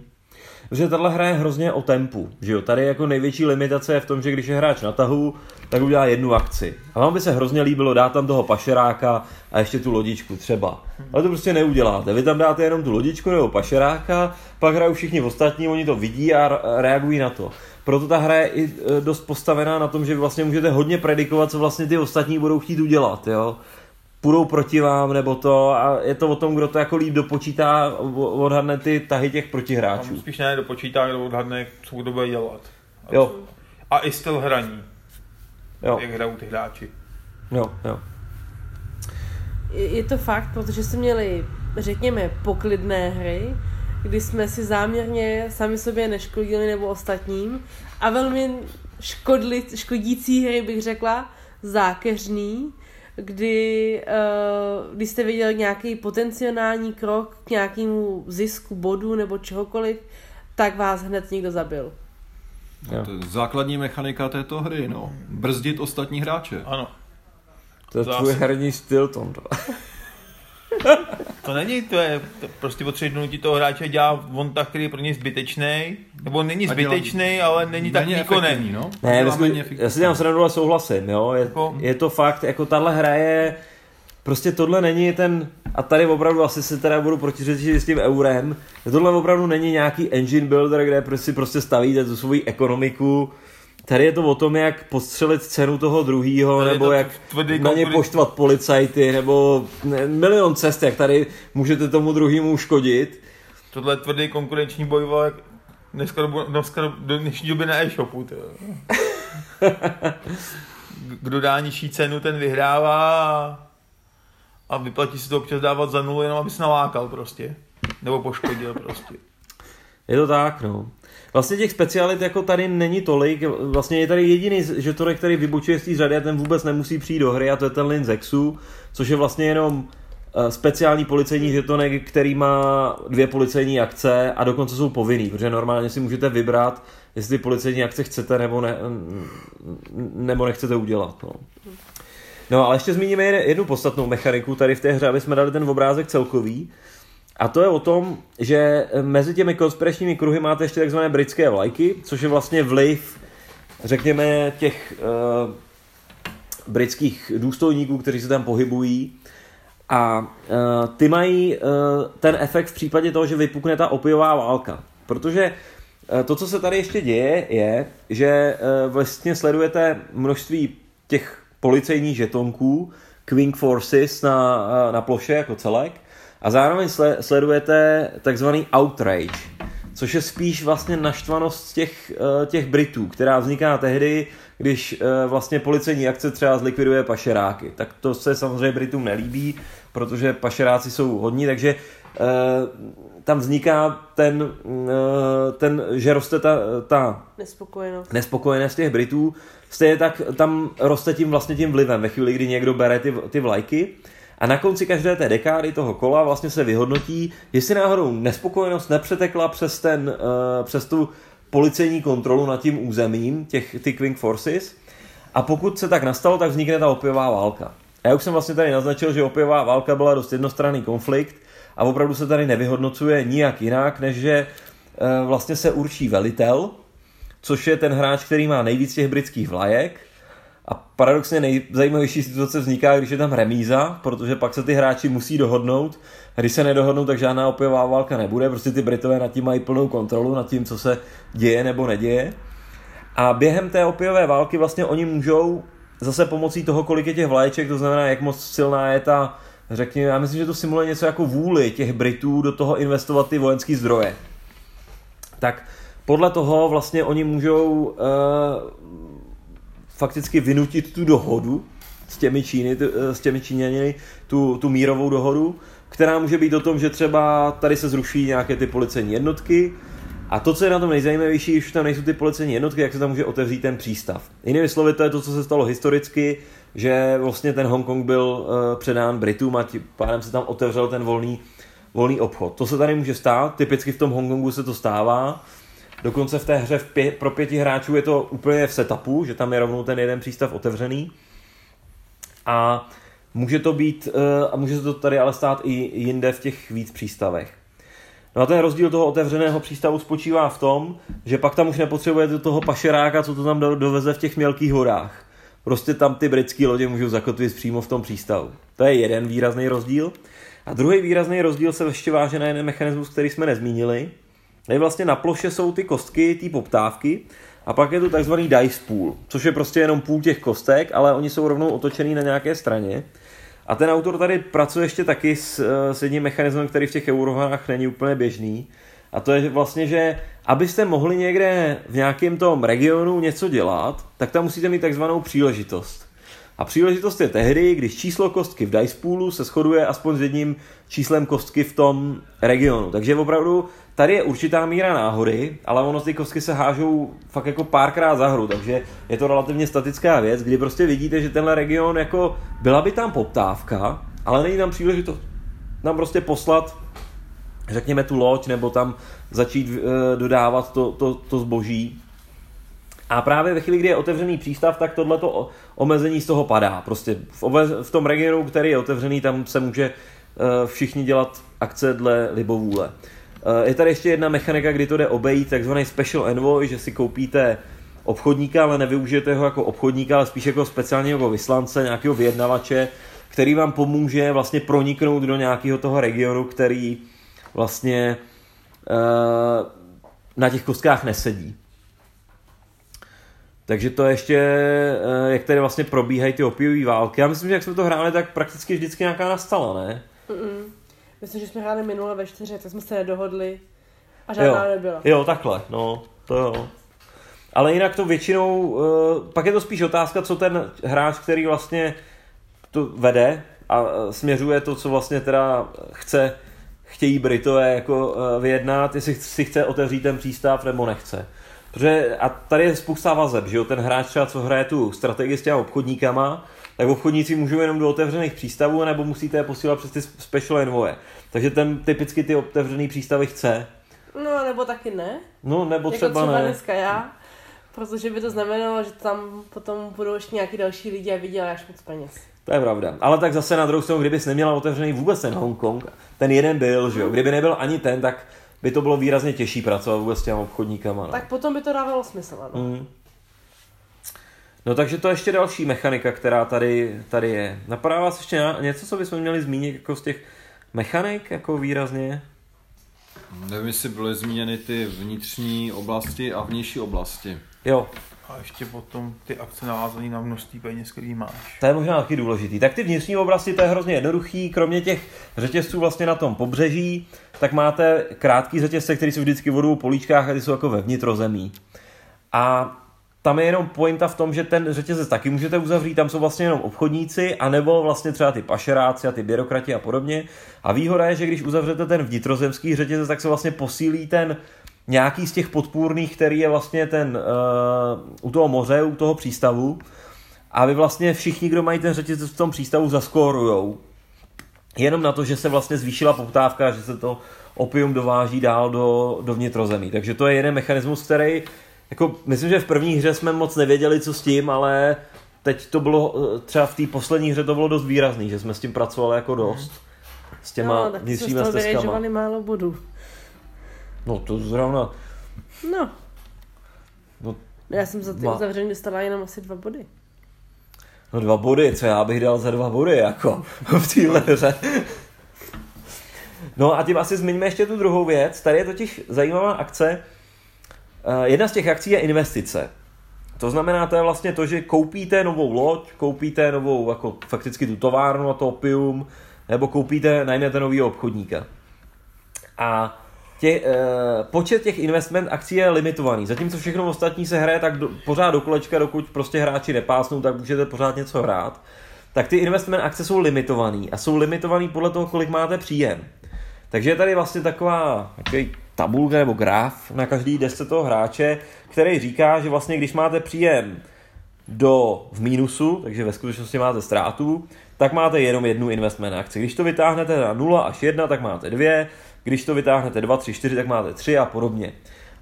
Protože tato hra je hrozně o tempu, že jo? Tady jako největší limitace je v tom, že když je hráč na tahu, tak udělá jednu akci. A vám by se hrozně líbilo dát tam toho pašeráka a ještě tu lodičku třeba. Ale to prostě neuděláte. Vy tam dáte jenom tu lodičku nebo pašeráka, pak hrajou všichni ostatní, oni to vidí a reagují na to. Proto ta hra je i dost postavená na tom, že vlastně můžete hodně predikovat, co vlastně ty ostatní budou chtít udělat, jo? Půjdou proti vám, nebo to, a je to o tom, kdo to jako líp dopočítá, odhadne ty tahy těch protihráčů. Spíš ne dopočítá, kdo odhadne, co kdo bude dělat. A, jo. a i styl hraní, jo. Jak hrajou ty hráči. Jo, jo. Je to fakt, protože jsme měli, řekněme, poklidné hry, kdy jsme si záměrně sami sobě neškodili nebo ostatním, a velmi škodli, škodící hry, bych řekla, zákeřný, kdy, když jste viděl nějaký potenciální krok k nějakému zisku bodu nebo čehokoliv, tak vás hned někdo zabil. No to je základní mechanika této hry, no. Brzdit ostatní hráče. Ano. To je tvůj herní styl, Tondo. To není, to je to prostě potřeba nutit toho hráče dělá on tak, který je pro něj zbytečný, nebo není zbytečný, ale není tak výkonný, no. Ne, já si tam srandu, ale souhlasím, jo. Je, je to fakt, jako tahle hra je, prostě tohle není ten, a tady opravdu asi se teda budu protiřečit s tím eurem, tohle opravdu není nějaký engine builder, kde si prostě stavíte tu svou ekonomiku. Tady je to o tom, jak postřelit cenu toho druhýho, nebo jak na ně poštvat policajty, nebo milion cest, jak tady můžete tomu druhýmu škodit. Tohle je tvrdý konkurenční boj, vole, dneska do dnešní doby na e-shopu. Kdo dá nižší cenu, ten vyhrává a, a vyplatí se to občas dávat za nulu, jenom aby se nalákal prostě, nebo poškodil prostě. Je to tak, no. Vlastně těch specialit jako tady není tolik, vlastně je tady jediný žetorek, který vybočuje z té řady a ten vůbec nemusí přijít do hry a to je ten Lin Zexu, což je vlastně jenom speciální policejní žetonek, který má dvě policejní akce a dokonce jsou povinný, protože normálně si můžete vybrat, jestli policejní akce chcete nebo, ne, nebo nechcete udělat. No. no ale ještě zmíníme jednu podstatnou mechaniku tady v té hře, aby jsme dali ten obrázek celkový. A to je o tom, že mezi těmi konspiračními kruhy máte ještě takzvané britské vlajky, což je vlastně vliv, řekněme, těch uh, britských důstojníků, kteří se tam pohybují. A uh, ty mají uh, ten efekt v případě toho, že vypukne ta opiová válka. Protože uh, to, co se tady ještě děje, je, že uh, vlastně sledujete množství těch policejních žetonků, Queen Forces na, uh, na ploše jako celek, a zároveň sledujete takzvaný outrage, což je spíš vlastně naštvanost těch, těch Britů, která vzniká tehdy, když vlastně policejní akce třeba zlikviduje pašeráky. Tak to se samozřejmě Britům nelíbí, protože pašeráci jsou hodní, takže tam vzniká ten, ten že roste ta, ta nespokojenost. nespokojenost těch Britů. Stejně tak tam roste tím vlastně tím vlivem ve chvíli, kdy někdo bere ty, ty vlajky. A na konci každé té dekády toho kola vlastně se vyhodnotí, jestli náhodou nespokojenost nepřetekla přes, ten, přes tu policejní kontrolu nad tím územím, těch, ty Queen Forces. A pokud se tak nastalo, tak vznikne ta opiová válka. Já už jsem vlastně tady naznačil, že opiová válka byla dost jednostranný konflikt a opravdu se tady nevyhodnocuje nijak jinak, než že vlastně se určí velitel, což je ten hráč, který má nejvíc těch britských vlajek. A paradoxně nejzajímavější situace vzniká, když je tam remíza, protože pak se ty hráči musí dohodnout. A když se nedohodnou, tak žádná opiová válka nebude. Prostě ty Britové nad tím mají plnou kontrolu, nad tím, co se děje nebo neděje. A během té opiové války vlastně oni můžou zase pomocí toho, kolik je těch vlaječek, to znamená, jak moc silná je ta, řekněme, já myslím, že to simuluje něco jako vůli těch Britů do toho investovat ty vojenský zdroje. Tak podle toho vlastně oni můžou Uh, fakticky vynutit tu dohodu s těmi Číny, s těmi Číňany, tu, tu mírovou dohodu, která může být o tom, že třeba tady se zruší nějaké ty policejní jednotky A to, co je na tom nejzajímavější, když tam nejsou ty policejní jednotky, jak se tam může otevřít ten přístav. Jinými slovy, to je to, co se stalo historicky, že vlastně ten Hongkong byl uh, předán Britům a tím pádem se tam otevřel ten volný, volný obchod. To se tady může stát, typicky v tom Hongkongu se to stává. Dokonce v té hře v pě- pro pěti hráčů je to úplně v setupu, že tam je rovnou ten jeden přístav otevřený. A může to být, uh, a může se to tady ale stát i jinde v těch víc přístavech. No a ten rozdíl toho otevřeného přístavu spočívá v tom, že pak tam už nepotřebujete toho pašeráka, co to tam doveze v těch mělkých horách. Prostě tam ty britské lodě můžou zakotvit přímo v tom přístavu. To je jeden výrazný rozdíl. A druhý výrazný rozdíl se ještě váže na jeden mechanismus, který jsme nezmínili. Tady vlastně na ploše jsou ty kostky, ty poptávky, a pak je tu takzvaný dice pool, což je prostě jenom půl těch kostek, ale oni jsou rovnou otočený na nějaké straně. A ten autor tady pracuje ještě taky s, s jedním mechanismem, který v těch eurohrách není úplně běžný. A to je vlastně, že abyste mohli někde v nějakém tom regionu něco dělat, tak tam musíte mít takzvanou příležitost. A příležitost je tehdy, když číslo kostky v dice poolu se shoduje aspoň s jedním číslem kostky v tom regionu. Takže opravdu tady je určitá míra náhody, ale ono ty kostky se hážou fakt jako párkrát za hru, takže je to relativně statická věc, kdy prostě vidíte, že tenhle region, jako byla by tam poptávka, ale není tam příležitost tam prostě poslat, řekněme, tu loď, nebo tam začít e, dodávat to, to, to zboží. A právě ve chvíli, kdy je otevřený přístav, tak tohleto omezení z toho padá. Prostě v, obe- v tom regionu, který je otevřený, tam se může e, všichni dělat akce dle libovůle. E, je tady ještě jedna mechanika, kdy to jde obejít, takzvaný special envoy, že si koupíte obchodníka, ale nevyužijete ho jako obchodníka, ale spíš jako speciálního vyslance, nějakého vyjednavače, který vám pomůže vlastně proniknout do nějakého toho regionu, který vlastně e, na těch kostkách nesedí. Takže to ještě, jak tady vlastně probíhají ty opiový války. Já myslím, že jak jsme to hráli, tak prakticky vždycky nějaká nastala, ne? Mm-mm. Myslím, že jsme hráli minule ve čtyři, tak jsme se nedohodli a žádná jo. nebyla. Jo, takhle, no, to jo. Ale jinak to většinou, pak je to spíš otázka, co ten hráč, který vlastně to vede a směřuje to, co vlastně teda chce, chtějí Britové jako vyjednat, jestli si chce otevřít ten přístav nebo nechce. Protože a tady je spousta vazeb, že jo, ten hráč třeba, co hraje tu strategii s těma obchodníkama, tak obchodníci můžou jenom do otevřených přístavů, nebo musíte je posílat přes ty special envoje. Takže ten typicky ty otevřený přístavy chce. No, nebo taky ne. No, nebo jako třeba, třeba ne. Dneska já, protože by to znamenalo, že tam potom budou ještě nějaký další lidi a vydělá až moc peněz. To je pravda. Ale tak zase na druhou stranu, kdybys neměla otevřený vůbec ten Hongkong, ten jeden byl, že jo, kdyby nebyl ani ten, tak by to bylo výrazně těžší pracovat vůbec s těma obchodníkama. No. Tak potom by to dávalo smysl, ano. Mm. No takže to je ještě další mechanika, která tady, tady je. Napadá vás ještě něco, co bychom měli zmínit jako z těch mechanik, jako výrazně? Nevím, jestli byly zmíněny ty vnitřní oblasti a vnější oblasti. Jo. A ještě potom ty akce navázané na množství peněz, který máš. To je možná taky důležitý. Tak ty vnitřní oblasti, to je hrozně jednoduchý, kromě těch řetězců vlastně na tom pobřeží, tak máte krátký řetězce, které jsou vždycky vodou po líčkách a ty jsou jako ve vnitrozemí. A tam je jenom pointa v tom, že ten řetězec taky můžete uzavřít, tam jsou vlastně jenom obchodníci, anebo vlastně třeba ty pašeráci a ty byrokrati a podobně. A výhoda je, že když uzavřete ten vnitrozemský řetězec, tak se vlastně posílí ten nějaký z těch podpůrných, který je vlastně ten uh, u toho moře, u toho přístavu, a vy vlastně všichni, kdo mají ten řetězec v tom přístavu, zaskórujou. Jenom na to, že se vlastně zvýšila poptávka, že se to opium dováží dál do, do vnitrozemí. Takže to je jeden mechanismus, který, jako myslím, že v první hře jsme moc nevěděli, co s tím, ale teď to bylo, třeba v té poslední hře to bylo dost výrazný, že jsme s tím pracovali jako dost. S těma no, vnitřníma stezkama. Tak jsme z toho málo bodů. No to zrovna... No. no já jsem za ty ma... uzavření dostala jenom asi dva body. No dva body, co já bych dal za dva body, jako v téhle hře. No a tím asi zmiňme ještě tu druhou věc. Tady je totiž zajímavá akce. Jedna z těch akcí je investice. To znamená, to je vlastně to, že koupíte novou loď, koupíte novou, jako fakticky tu továrnu a to opium, nebo koupíte, najměte novýho obchodníka. A Tě, e, počet těch investment akcí je limitovaný, zatímco všechno ostatní se hraje tak do, pořád do kolečka, dokud prostě hráči nepásnou, tak můžete pořád něco hrát. Tak ty investment akce jsou limitovaný a jsou limitovaný podle toho, kolik máte příjem. Takže je tady vlastně taková takový tabulka nebo graf na každý desce toho hráče, který říká, že vlastně když máte příjem do v mínusu, takže ve skutečnosti máte ztrátu, tak máte jenom jednu investment akci. Když to vytáhnete na nula až jedna, tak máte dvě, když to vytáhnete dva, tři, čtyři, tak máte tři a podobně.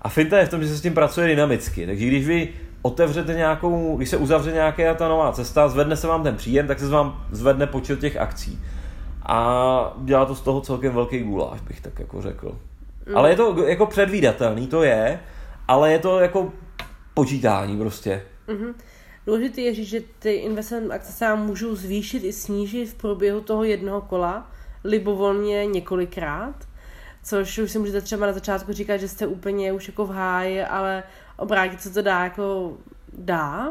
A finta je v tom, že se s tím pracuje dynamicky, takže když vy otevřete nějakou, když se uzavře nějaká ta nová cesta, zvedne se vám ten příjem, tak se vám zvedne počet těch akcí. A dělá to z toho celkem velký guláš, bych tak jako řekl. Mm. Ale je to jako předvídatelný, to je, ale je to jako počítání prostě. Mm-hmm. Důležité je říct, že ty investment akce se můžou zvýšit i snížit v průběhu toho jednoho kola, libovolně několikrát, což už si můžete třeba na začátku říkat, že jste úplně už jako v háji, ale obrátit se to dá jako dá,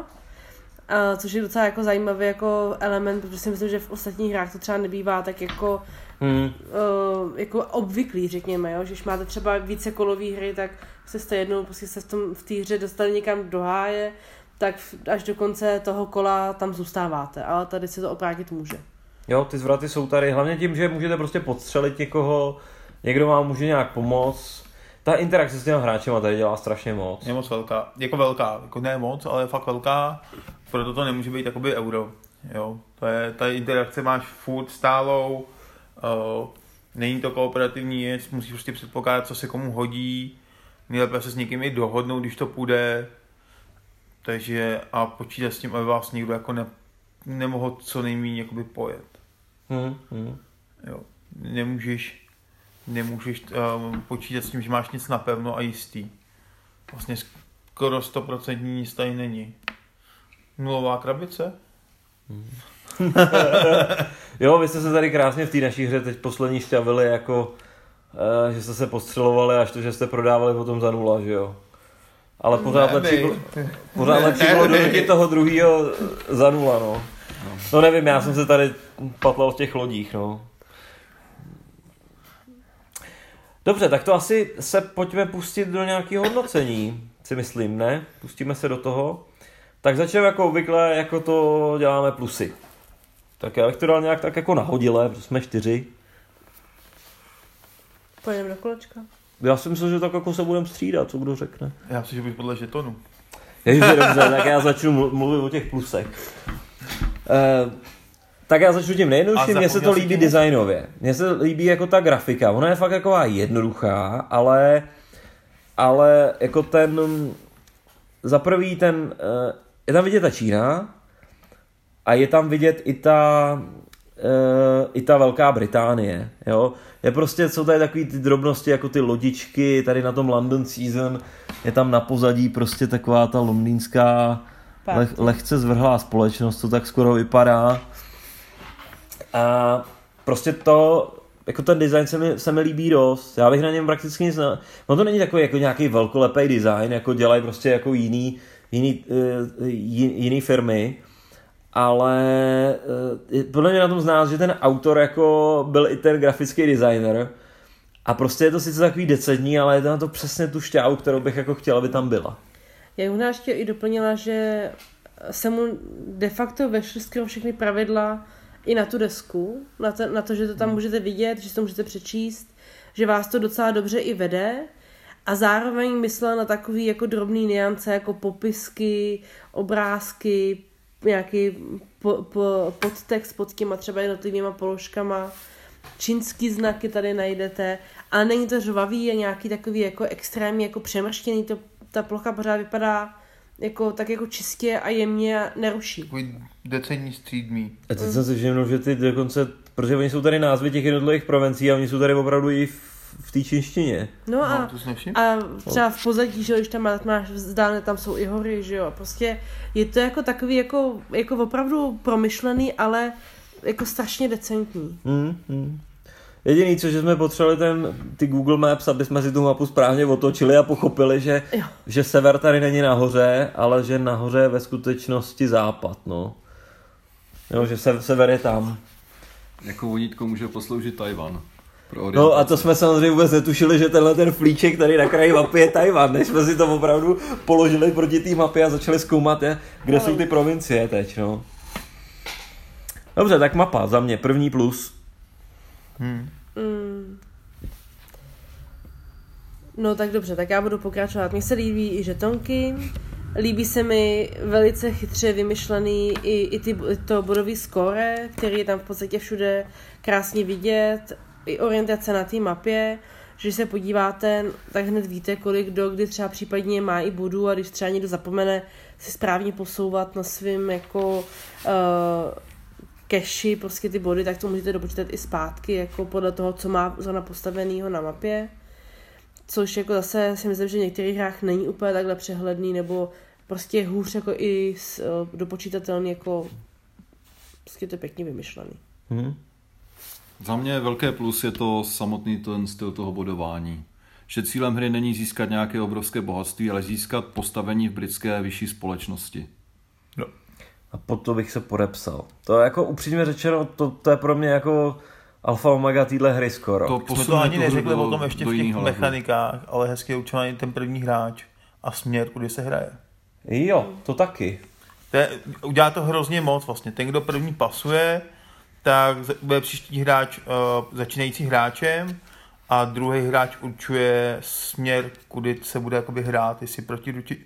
a což je docela jako zajímavý jako element, protože si myslím, že v ostatních hrách to třeba nebývá tak jako, hmm. uh, jako obvyklý, řekněme, jo? Že když máte třeba více kolový hry, tak se jste jednou prostě se v, tom, v té hře dostali někam do háje, tak až do konce toho kola tam zůstáváte, ale tady se to obrátit může. Jo, ty zvraty jsou tady, hlavně tím, že můžete prostě podstřelit někoho, někdo vám může nějak pomoct. Ta interakce s těmi hráčima tady dělá strašně moc. Je moc velká, jako velká, jako ne moc, ale fakt velká, proto to nemůže být jakoby euro, jo. To je, ta interakce máš furt stálou, uh, není to kooperativní, je, musíš prostě předpokládat, co se komu hodí, nejlépe se s někým i dohodnout, když to půjde, takže a počítat s tím, aby vás někdo jako ne, nemohl co nejméně jakoby pojet. Hmm, hmm. Jo, nemůžeš nemůžeš um, počítat s tím, že máš nic napevno a jistý. Vlastně skoro sto procent nic tady není. Nulová krabice? Hmm. Jo, vy jste se tady krásně v té naší hře teď poslední šťavili jako, uh, že jste se postřelovali až to, že jste prodávali potom za nula, že jo? Ale pořád ne, lepší, pořád ne, lepší ne, bylo dohodit toho druhýho za nula, no. No. No nevím, já jsem se tady patlal v těch lodích, no. Dobře, tak to asi se pojďme pustit do nějakého hodnocení, si myslím, ne? Pustíme se do toho. Tak začneme jako obvykle, jako to děláme plusy. Tak já bych to dal nějak tak jako nahodile, protože jsme čtyři. Pojďme do kolečka. Já si myslím, že tak jako se budeme střídat, co kdo řekne. Já myslím, že bych podle žetonu. Ježiši, dobře, tak já začnu mluvit o těch plusech. Uh, Tak já začnu tím nejjednodušším, mně se to líbí tím designově. Mně se líbí jako ta grafika, ona je fakt taková jednoduchá, ale, ale jako ten, za prvý ten, je tam vidět ta Čína a je tam vidět i ta, i ta Velká Británie, jo. Je prostě, jsou tady takový ty drobnosti, jako ty lodičky, tady na tom London Season, je tam na pozadí prostě taková ta londýnská le, lehce zvrhlá společnost, to tak skoro vypadá. A prostě to, jako ten design se mi, se mi líbí dost, já bych na něm prakticky nic ne... No to není takový jako nějaký velkolepý design, jako dělají prostě jako jiný, jiný, jiný firmy, ale podle mě na tom znát, že ten autor jako byl i ten grafický designer a prostě je to sice takový decentní, ale je to na to přesně tu šťávu, kterou bych jako chtěla, aby tam byla. Já bych ještě i doplnila, že se mu de facto vešly skoro všechny pravidla i na tu desku, na to, na to, že to tam můžete vidět, že to můžete přečíst, že vás to docela dobře i vede a zároveň myslel na takový jako drobný niance, jako popisky, obrázky, nějaký po, po, podtext pod těma třeba jednotlivýma položkama, čínský znaky tady najdete, ale není to řvavý a nějaký takový jako extrémně jako přemrštěný, to, ta plocha pořád vypadá jako tak jako čistě a jemně a neruší. Takový decentní střídmý. A teď jsem si všiml, že ty dokonce, protože oni jsou tady názvy těch jednotlivých provincií a oni jsou tady opravdu i v, v té čínštině. No a, no, a třeba v pozadí, že jo, když tam máš vzdálené, tam jsou i hory, že jo, a prostě je to jako takový jako, jako opravdu promyšlený, ale jako strašně decentní. Mm, mm. Jediný, co, že jsme potřebovali ten, ty Google Maps, aby jsme si tu mapu správně otočili a pochopili, že, že sever tady není nahoře, ale že nahoře je ve skutečnosti západ, no. Jo, že se, sever je tam. Jako vodítko může posloužit Tajvan. No a to jsme samozřejmě vůbec netušili, že tenhle ten flíček tady na kraji mapy je Tajvan, než jsme si to opravdu položili proti té mapě a začali zkoumat, je, kde no, jsou ty provincie teď, no. Dobře, tak mapa za mě, první plus. Hmm. Mm. No tak dobře, tak já budu pokračovat. Mně se líbí i žetonky, líbí se mi velice chytře vymyšlený i, i ty, to bodový skóre, který je tam v podstatě všude krásně vidět, i orientace na té mapě, že se podíváte, tak hned víte, kolik kdo, kdy třeba případně má i bodů, a když třeba někdo zapomene si správně posouvat na svým jako uh, keši, prostě ty body, tak to můžete dopočítat i zpátky, jako podle toho, co má zrovna postavenýho na mapě. Což jako zase si myslím, že v některých hrách není úplně takhle přehledný, nebo prostě hůř jako i dopočítatelný, jako prostě to je pěkně vymyšlený. Hmm. Za mě velké plus je to samotný ten styl toho bodování. Že cílem hry není získat nějaké obrovské bohatství, ale získat postavení v britské vyšší společnosti. No. A pod to bych se podepsal. To je jako upřímně řečeno, to, to je pro mě jako alfa omega týhle hry skoro. To jsme to ani neřekli o tom ještě v těch mechanikách, hledu. Ale hezky je učený ten první hráč a směr, kudy se hraje. Jo, to taky. To je, udělá to hrozně moc vlastně. Ten, kdo první pasuje, tak bude příští hráč uh, začínající hráčem a druhý hráč určuje směr, kudy se bude jakoby hrát, jestli proti, ruči,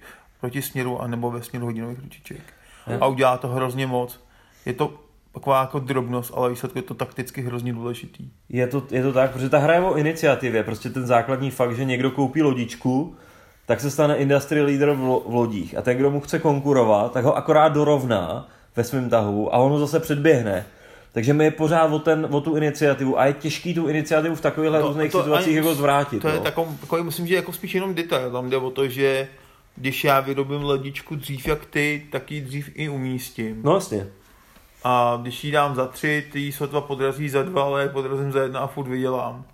proti směru anebo ve směru hodinových ručiček. Hmm. A udělá to hrozně moc. Je to taková jako drobnost, ale výsledku je to takticky hrozně důležitý. Je to, je to tak, protože ta hra je o iniciativě. Prostě ten základní fakt, že někdo koupí lodičku, tak se stane industry leader v, lo, v lodích. A ten, kdo mu chce konkurovat, tak ho akorát dorovná ve svém tahu a on ho zase předběhne. Takže my je pořád o, ten, o tu iniciativu a je těžký tu iniciativu v takovýchhle no, různých to, situacích jako zvrátit. To no. Je takový, takový, musím říct, jako spíš jenom detail. Tam jde o to, že když já vyrobím lodičku dřív jak ty, tak ji dřív i umístím. No jasně. A když ji dám za tři, ty ji sotva podrazí za dva, ale podrazím za jedna a furt vydělám.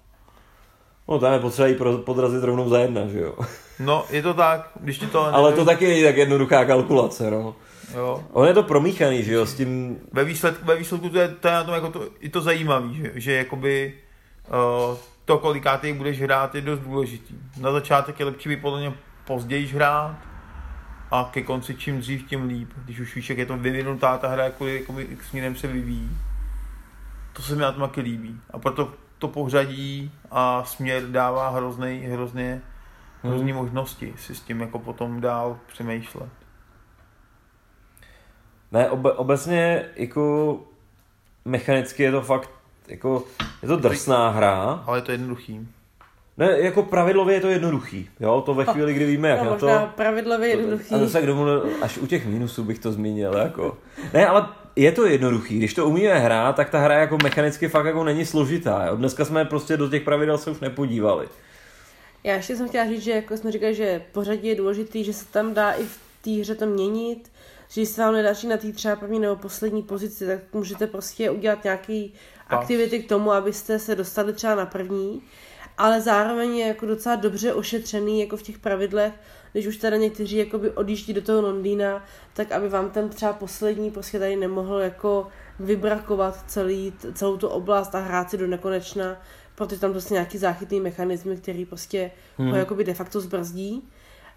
No tam je potřeba ji podrazit rovnou za jedna, že jo? No, je to tak. Když ti to ale to taky není tak jednoduchá kalkulace, no. Jo. On je to promíchaný, že jo, s tím... Ve výsledku, ve výsledku to je, to je na tom jako to, i to zajímavý, že, že jakoby uh, to, kolikátej budeš hrát, je dost důležitý. Na začátek je lepší by podle mě později hrát a ke konci čím dřív, tím líp. Když už víš, jak je to vyvinutá ta hra, jakoby, jakoby směrem se vyvíjí. To se mi na tom taky líbí. A proto to pořadí a směr dává hrozný, hrozně, hrozný hmm. možnosti si s tím jako potom dál přemýšlet. Ne, obe, obecně jako mechanicky je to fakt jako je to drsná hra, ale je to jednoduchý. Ne, jako pravidlově je to jednoduchý, jo, to ve chvíli, kdy víme jak no, na to. No, pravidlově jednoduchý. A zase kdo mluví, až u těch minusů bych to zmínil, jako. Ne, ale je to jednoduchý, když to umíme hrát, tak ta hra jako mechanicky fakt jako není složitá, jo. Dneska jsme prostě do těch pravidel se už nepodívali. Já ještě jsem chtěla říct, že jako jsme říkali, že pořadí je důležitý, že se tam dá i v té hře to měnit. Že když se vám nedaří na té třeba první nebo poslední pozici, tak můžete prostě udělat nějaký tak. aktivity k tomu, abyste se dostali třeba na první, ale zároveň je jako docela dobře ošetřený jako v těch pravidlech, když už teda někteří jakoby odjíždí do toho Londýna, tak aby vám ten třeba poslední prostě tady nemohl jako vybrakovat celý, celou tu oblast a hrát si do nekonečna, protože tam prostě nějaký záchytný mechanismy, který prostě hmm. ho jakoby de facto zbrzdí.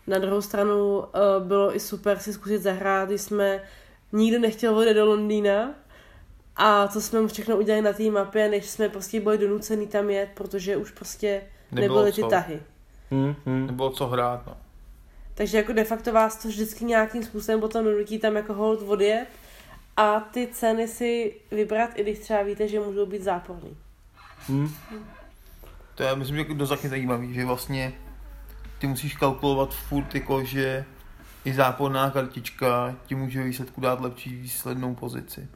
Na druhou stranu bylo i super si zkusit zahrát, když jsme nikdo nechtěl odjet do Londýna a co jsme všechno udělali na té mapě, než jsme prostě byli donucený tam jet, protože už prostě nebyly ty tahy. Hmm, hmm. Nebylo co hrát, no. Takže jako de facto vás to vždycky nějakým způsobem potom donutí tam jako hold odjet a ty ceny si vybrat, i když třeba víte, že můžou být záporný. Hmm. Hmm. To je, myslím, že dost taky zajímavý, že vlastně ty musíš kalkulovat furt, jako, že i záporná kartička ti může výsledku dát lepší výslednou pozici.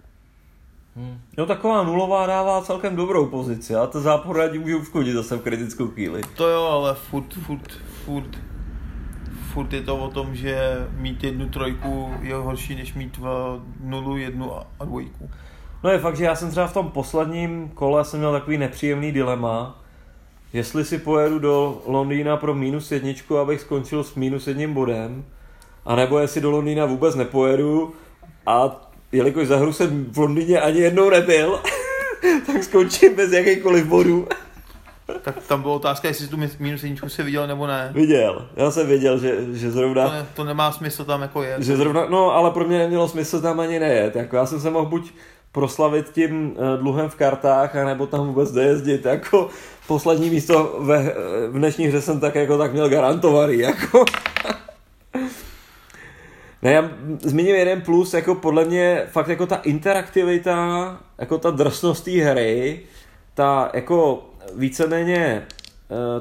Hmm. No taková nulová dává celkem dobrou pozici, a ta záporná ti může uškodit zase v kritickou chvíli. To jo, ale furt, furt, furt, furt je to o tom, že mít jednu trojku je horší, než mít dva, nulu, jednu a dvojku. No je fakt, že já jsem třeba v tom posledním kole jsem měl takový nepříjemný dilema, jestli si pojedu do Londýna pro minus jedničku, abych skončil s minus jedním bodem, anebo jestli do Londýna vůbec nepojedu a jelikož za hru jsem v Londýně ani jednou nebyl, tak skončím bez jakýchkoliv bodů. Tak tam byla otázka, jestli tu minus jedničku jsi viděl nebo ne. Viděl, já jsem viděl, že, že zrovna... To, ne, to nemá smysl tam jako jet. Že zrovna, no ale pro mě nemělo smysl tam ani nejet, jako já jsem se mohl buď proslavit tím dluhem v kartách, anebo tam vůbec dojezdit, jako poslední místo ve, v dnešní hře jsem tak jako tak měl garantovaný, jako. Ne, já zmíním jeden plus, jako podle mě fakt jako ta interaktivita, jako ta drsnost té hry, ta jako víceméně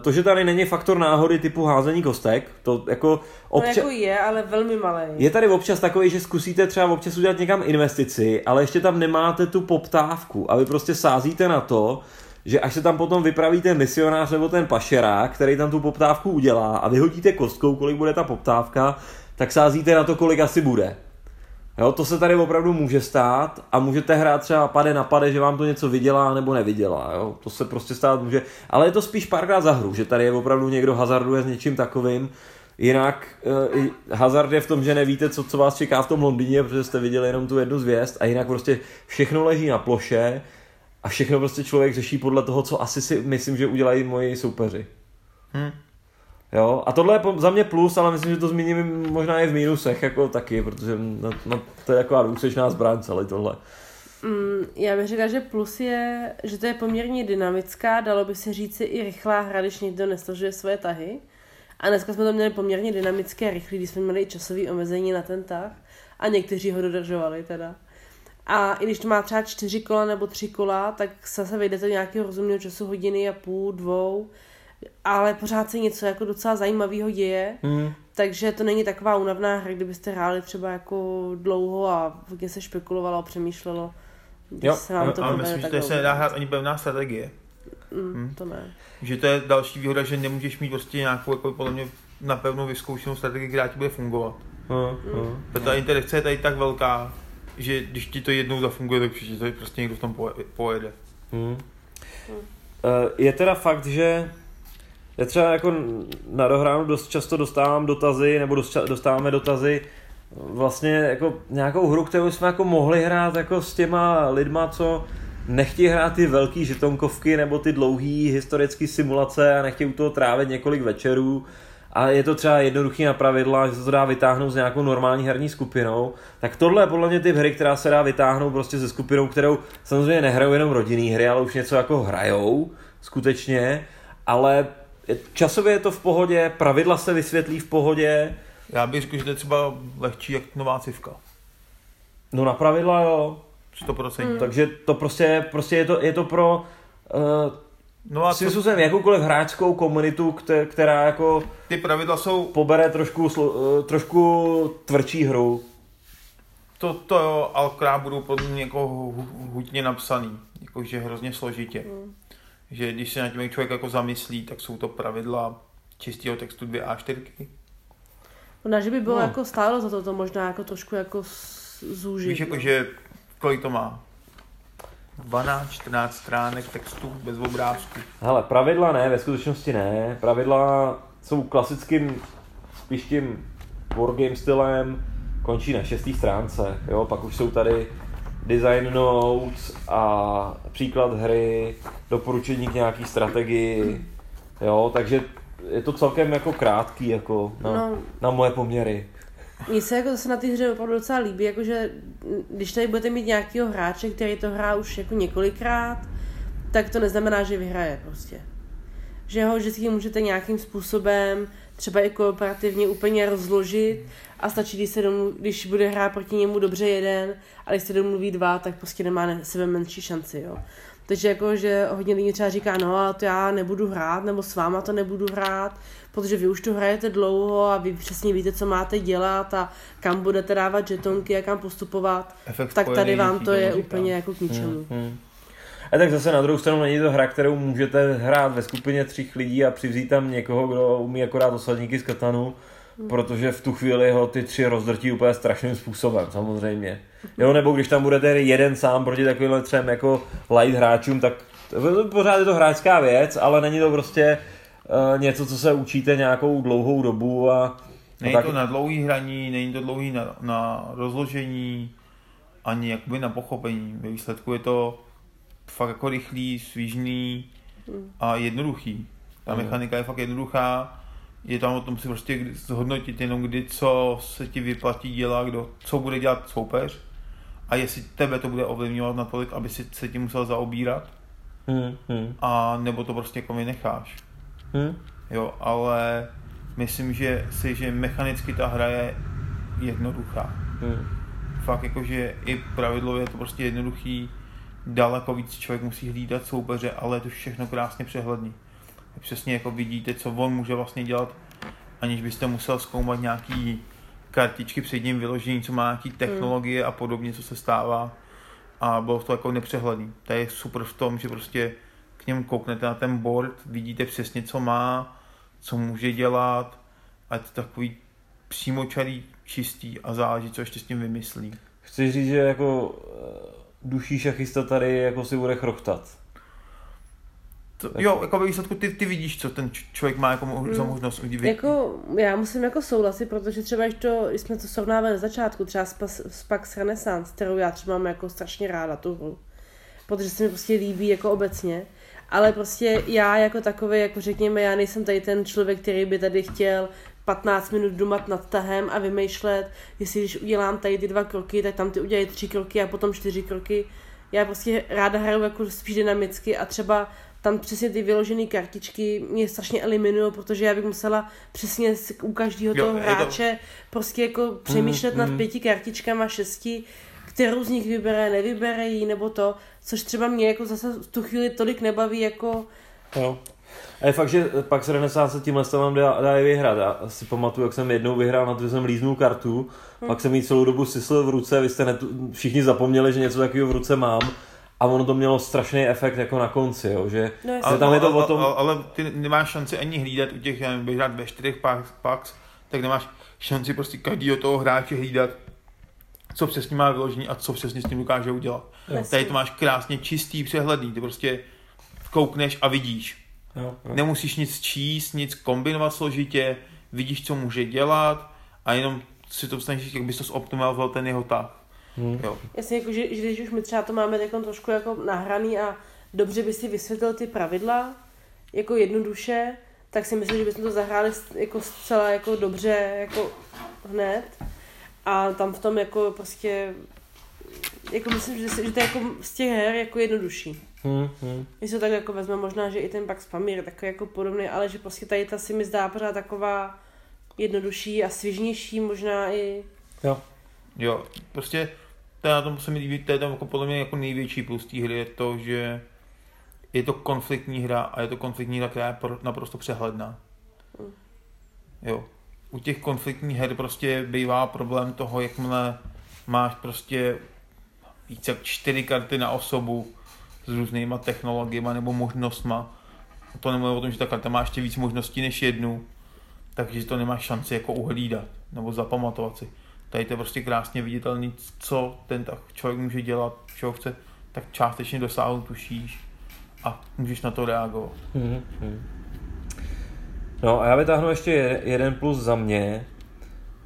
to, že tady není faktor náhody typu házení kostek, to jako občas... No jako je, ale velmi malý. Je tady občas takový, že zkusíte třeba občas udělat někam investici, ale ještě tam nemáte tu poptávku a vy prostě sázíte na to, že až se tam potom vypraví ten misionář nebo ten pašerák, který tam tu poptávku udělá a vyhodíte kostkou, kolik bude ta poptávka, tak sázíte na to, kolik asi bude. Jo, to se tady opravdu může stát a můžete hrát třeba pade na pade, že vám to něco vydělá nebo nevydělá, jo, to se prostě stát může, ale je to spíš párkrát za hru, že tady je opravdu někdo hazarduje s něčím takovým, jinak eh, hazard je v tom, že nevíte, co, co vás čeká v tom Londýně, protože jste viděli jenom tu jednu zvěst a jinak prostě všechno leží na ploše a všechno prostě člověk řeší podle toho, co asi si myslím, že udělají moji soupeři. Hmm. Jo, a tohle je za mě plus, ale myslím, že to zmíním možná i v mínusech, jako taky, protože na, na, to je taková důsečná zbraň celý tohle. Mm, já bych řekla, že plus je, že to je poměrně dynamická, dalo by se říct i rychlá hra, když někdo nesložuje svoje tahy. A dneska jsme to měli poměrně dynamické a rychlý, když jsme měli i časové omezení na ten tah. A někteří ho dodržovali teda. A i když to má třeba čtyři kola nebo tři kola, tak zase vejde to nějakého rozumného času hodiny a půl, dvou. Ale pořád se něco jako docela zajímavého děje, mm. takže to není taková únavná hra, kdybyste hráli třeba jako dlouho a hodně se špekulovalo a přemýšlelo. Jo, se vám to ale myslím, že tady se nedá hrát ani pevná strategie. Mm, mm. To ne. Že to je další výhoda, že nemůžeš mít prostě nějakou, jako podle mě, napevnou vyzkoušenou strategii, která ti bude fungovat. Mm. Mm. Protože ta interakce je tady tak velká, že když ti to jednou zafunguje, tak určitě to prostě někdo v tom pojede. Mm. Mm. Je teda fakt, že já třeba jako na dohránu dost často dostávám dotazy, nebo dost ča- dostáváme dotazy vlastně jako nějakou hru, kterou jsme jako mohli hrát jako s těma lidma, co nechtějí hrát ty velký žetonkovky nebo ty dlouhý historické simulace a nechtějí u toho trávit několik večerů a je to třeba jednoduchý na pravidla, že se to dá vytáhnout s nějakou normální herní skupinou, tak tohle je podle mě typ hry, která se dá vytáhnout prostě se skupinou, kterou samozřejmě nehrajou jenom rodinný hry, ale už něco jako hrajou skutečně, ale časově je to v pohodě, pravidla se vysvětlí v pohodě. Já bych řekl, že to je třeba lehčí jak nová civka. No na pravidla jo. sto procent. Mm. Takže to prostě, prostě je, to, je to pro uh, no a si to... jakoukoliv hráčskou komunitu, kter, která jako ty pravidla jsou... pobere trošku, uh, trošku tvrdší hru. To, to jo, ale která budou podle mě jako hutně napsaný, jakože hrozně složitě. Mm. Že když se na tím člověk jako zamyslí, tak jsou to pravidla čistého textu dvě á čtyři. No, že by bylo no. jako stálo za to, to možná jako trošku jako zúžit. Víš, jako, že kolik to má? dvanáct čtrnáct stránek textu bez obrázku. Hele, pravidla ne, ve skutečnosti ne. Pravidla jsou klasickým spíš tím wargame stylem, končí na šesté stránce. Jo? Pak už jsou tady design notes a příklad hry, doporučení k nějaký strategii, jo, takže je to celkem jako krátký, jako na, no, na moje poměry. Mně se jako zase na té hře opravdu docela líbí, jakože když tady budete mít nějakýho hráče, který to hrá už jako několikrát, tak to neznamená, že vyhraje prostě. Že ho vždycky můžete nějakým způsobem třeba i kooperativně úplně rozložit a stačí, když, se domluví, když bude hrát proti němu dobře jeden a když se domluví dva, tak prostě nemá ne, sebe menší šanci, jo. Takže jako, že hodně lidí třeba říká, no ale to já nebudu hrát, nebo s váma to nebudu hrát, protože vy už to hrajete dlouho a vy přesně víte, co máte dělat a kam budete dávat žetonky a kam postupovat, efekt tak tady vám to je úplně jako k ničemu. Hmm, hmm. A tak zase na druhou stranu není to hra, kterou můžete hrát ve skupině třích lidí a přivzít tam někoho, kdo umí akorát osadníky z Katanu, hmm. protože v tu chvíli ho ty tři rozdrtí úplně strašným způsobem, samozřejmě. Jo, nebo když tam budete jeden sám proti takovýmhle třem jako light hráčům, tak pořád je to hráčská věc, ale není to prostě uh, něco, co se učíte nějakou dlouhou dobu. A, není a tak... to na dlouhý hraní, není to dlouhý na, na rozložení, ani jakoby na pochopení. Ve výsledku je to fakt jako rychlý, svížný a jednoduchý. Ta mechanika je fakt jednoduchá, je tam o tom si prostě zhodnotit jenom kdy, co se ti vyplatí dělat, kdo, co bude dělat soupeř a jestli tebe to bude ovlivňovat natolik, aby si se tím musel zaobírat, hmm, hmm. a nebo to prostě jako vynecháš. Hmm. Jo, ale myslím, že si, že mechanicky ta hra je jednoduchá. Hmm. Fakt jakože i pravidlově je to prostě jednoduchý, daleko víc člověk musí hlídat soupeře, ale je to všechno krásně přehledný. Přesně jako vidíte, co on může vlastně dělat, aniž byste musel zkoumat nějaký kartičky před ním vyložení, co má nějaký technologie hmm. a podobně, co se stává. A bylo to jako nepřehledný. To je super v tom, že prostě k němu kouknete na ten board, vidíte přesně, co má, co může dělat, a je to takový přímočarý, čistý a záleží, co ještě s tím vymyslí. Chci říct, že jako duší šachista tady jako si bude chrochtat. To, jo, jako ve výsledku ty, ty vidíš, co ten č- člověk má jako mo- za možnost udělat. Jako, já musím jako souhlasit, protože třeba, když, to, když jsme to srovnávali na začátku, třeba s Pax Renaissance, kterou já třeba mám jako strašně ráda, tu hru, protože se mi prostě líbí jako obecně, ale prostě já jako takový, jako řekněme, já nejsem tady ten člověk, který by tady chtěl patnáct minut dumat nad tahem a vymýšlet, jestli když udělám tady ty dva kroky, tak tam ty udělají tři kroky a potom čtyři kroky. Já prostě ráda hraju jako spíš dynamicky a třeba tam přesně ty vyložené kartičky mě strašně eliminují, protože já bych musela přesně u každého toho hráče prostě jako přemýšlet mm, nad mm. pěti kartičkama, šesti, kterou z nich vybere, nevybere jí, nebo to, což třeba mě jako zase v tu chvíli tolik nebaví, jako... Jo. A je fakt, že pak se Renaissance tímhle se vám dá, dá i vyhrát. Já si pamatuju, jak jsem jednou vyhrál, na to, že jsem líznul kartu, hmm. pak jsem jí celou dobu sisl v ruce, vy jste netu, všichni zapomněli, že něco takového v ruce mám. A ono to mělo strašný efekt jako na konci, jo, že no, ale, tam je to ale, o tom... Ale, ale ty nemáš šanci ani hlídat u těch, já bych hrát ve čtyřech Pax, tak nemáš šanci prostě každýho toho hráče hlídat, co přesně má vyložení a co přesně s tím dokáže udělat. Jo. Tady to máš krásně čistý, přehledný, ty prostě koukneš a vidíš. Jo, jo. Nemusíš nic číst, nic kombinovat složitě, vidíš, co může dělat a jenom si to snažíš, jak bys to zoptimalizoval ten jeho tah. Hmm. Jasně, jako, že, že když už my třeba to máme tak trošku jako nahraný a dobře by si vysvětlil ty pravidla, jako jednoduše, tak si myslím, že bychom to zahráli jako zcela jako dobře, jako hned. A tam v tom jako prostě, jako myslím, že, že to je jako z těch her jako jednodušší. Hmm, hmm. Když to tak jako vezme, možná, že i ten Pax Pamir je takový jako podobný, ale že prostě tady ta si mi zdá pořád taková jednodušší a svěžnější možná i. Jo. Jo, prostě to na tom se mi líbí, to je tam jako podle mě jako největší plus té hry je to, že je to konfliktní hra a je to konfliktní hra, která je naprosto přehledná. Jo, u těch konfliktních her prostě bývá problém toho, jakmile máš prostě více jak čtyři karty na osobu s různýma technologiemi nebo možnostma. A to nemluvím o tom, že ta karta má ještě víc možností než jednu, takže to nemáš šanci jako uhlídat nebo zapamatovat si. Tady to je prostě krásně viditelný, co ten člověk může dělat, čeho chce, tak částečně dosáhnout tušíš a můžeš na to reagovat. Mm-hmm. No a já vytáhnu ještě jeden plus za mě,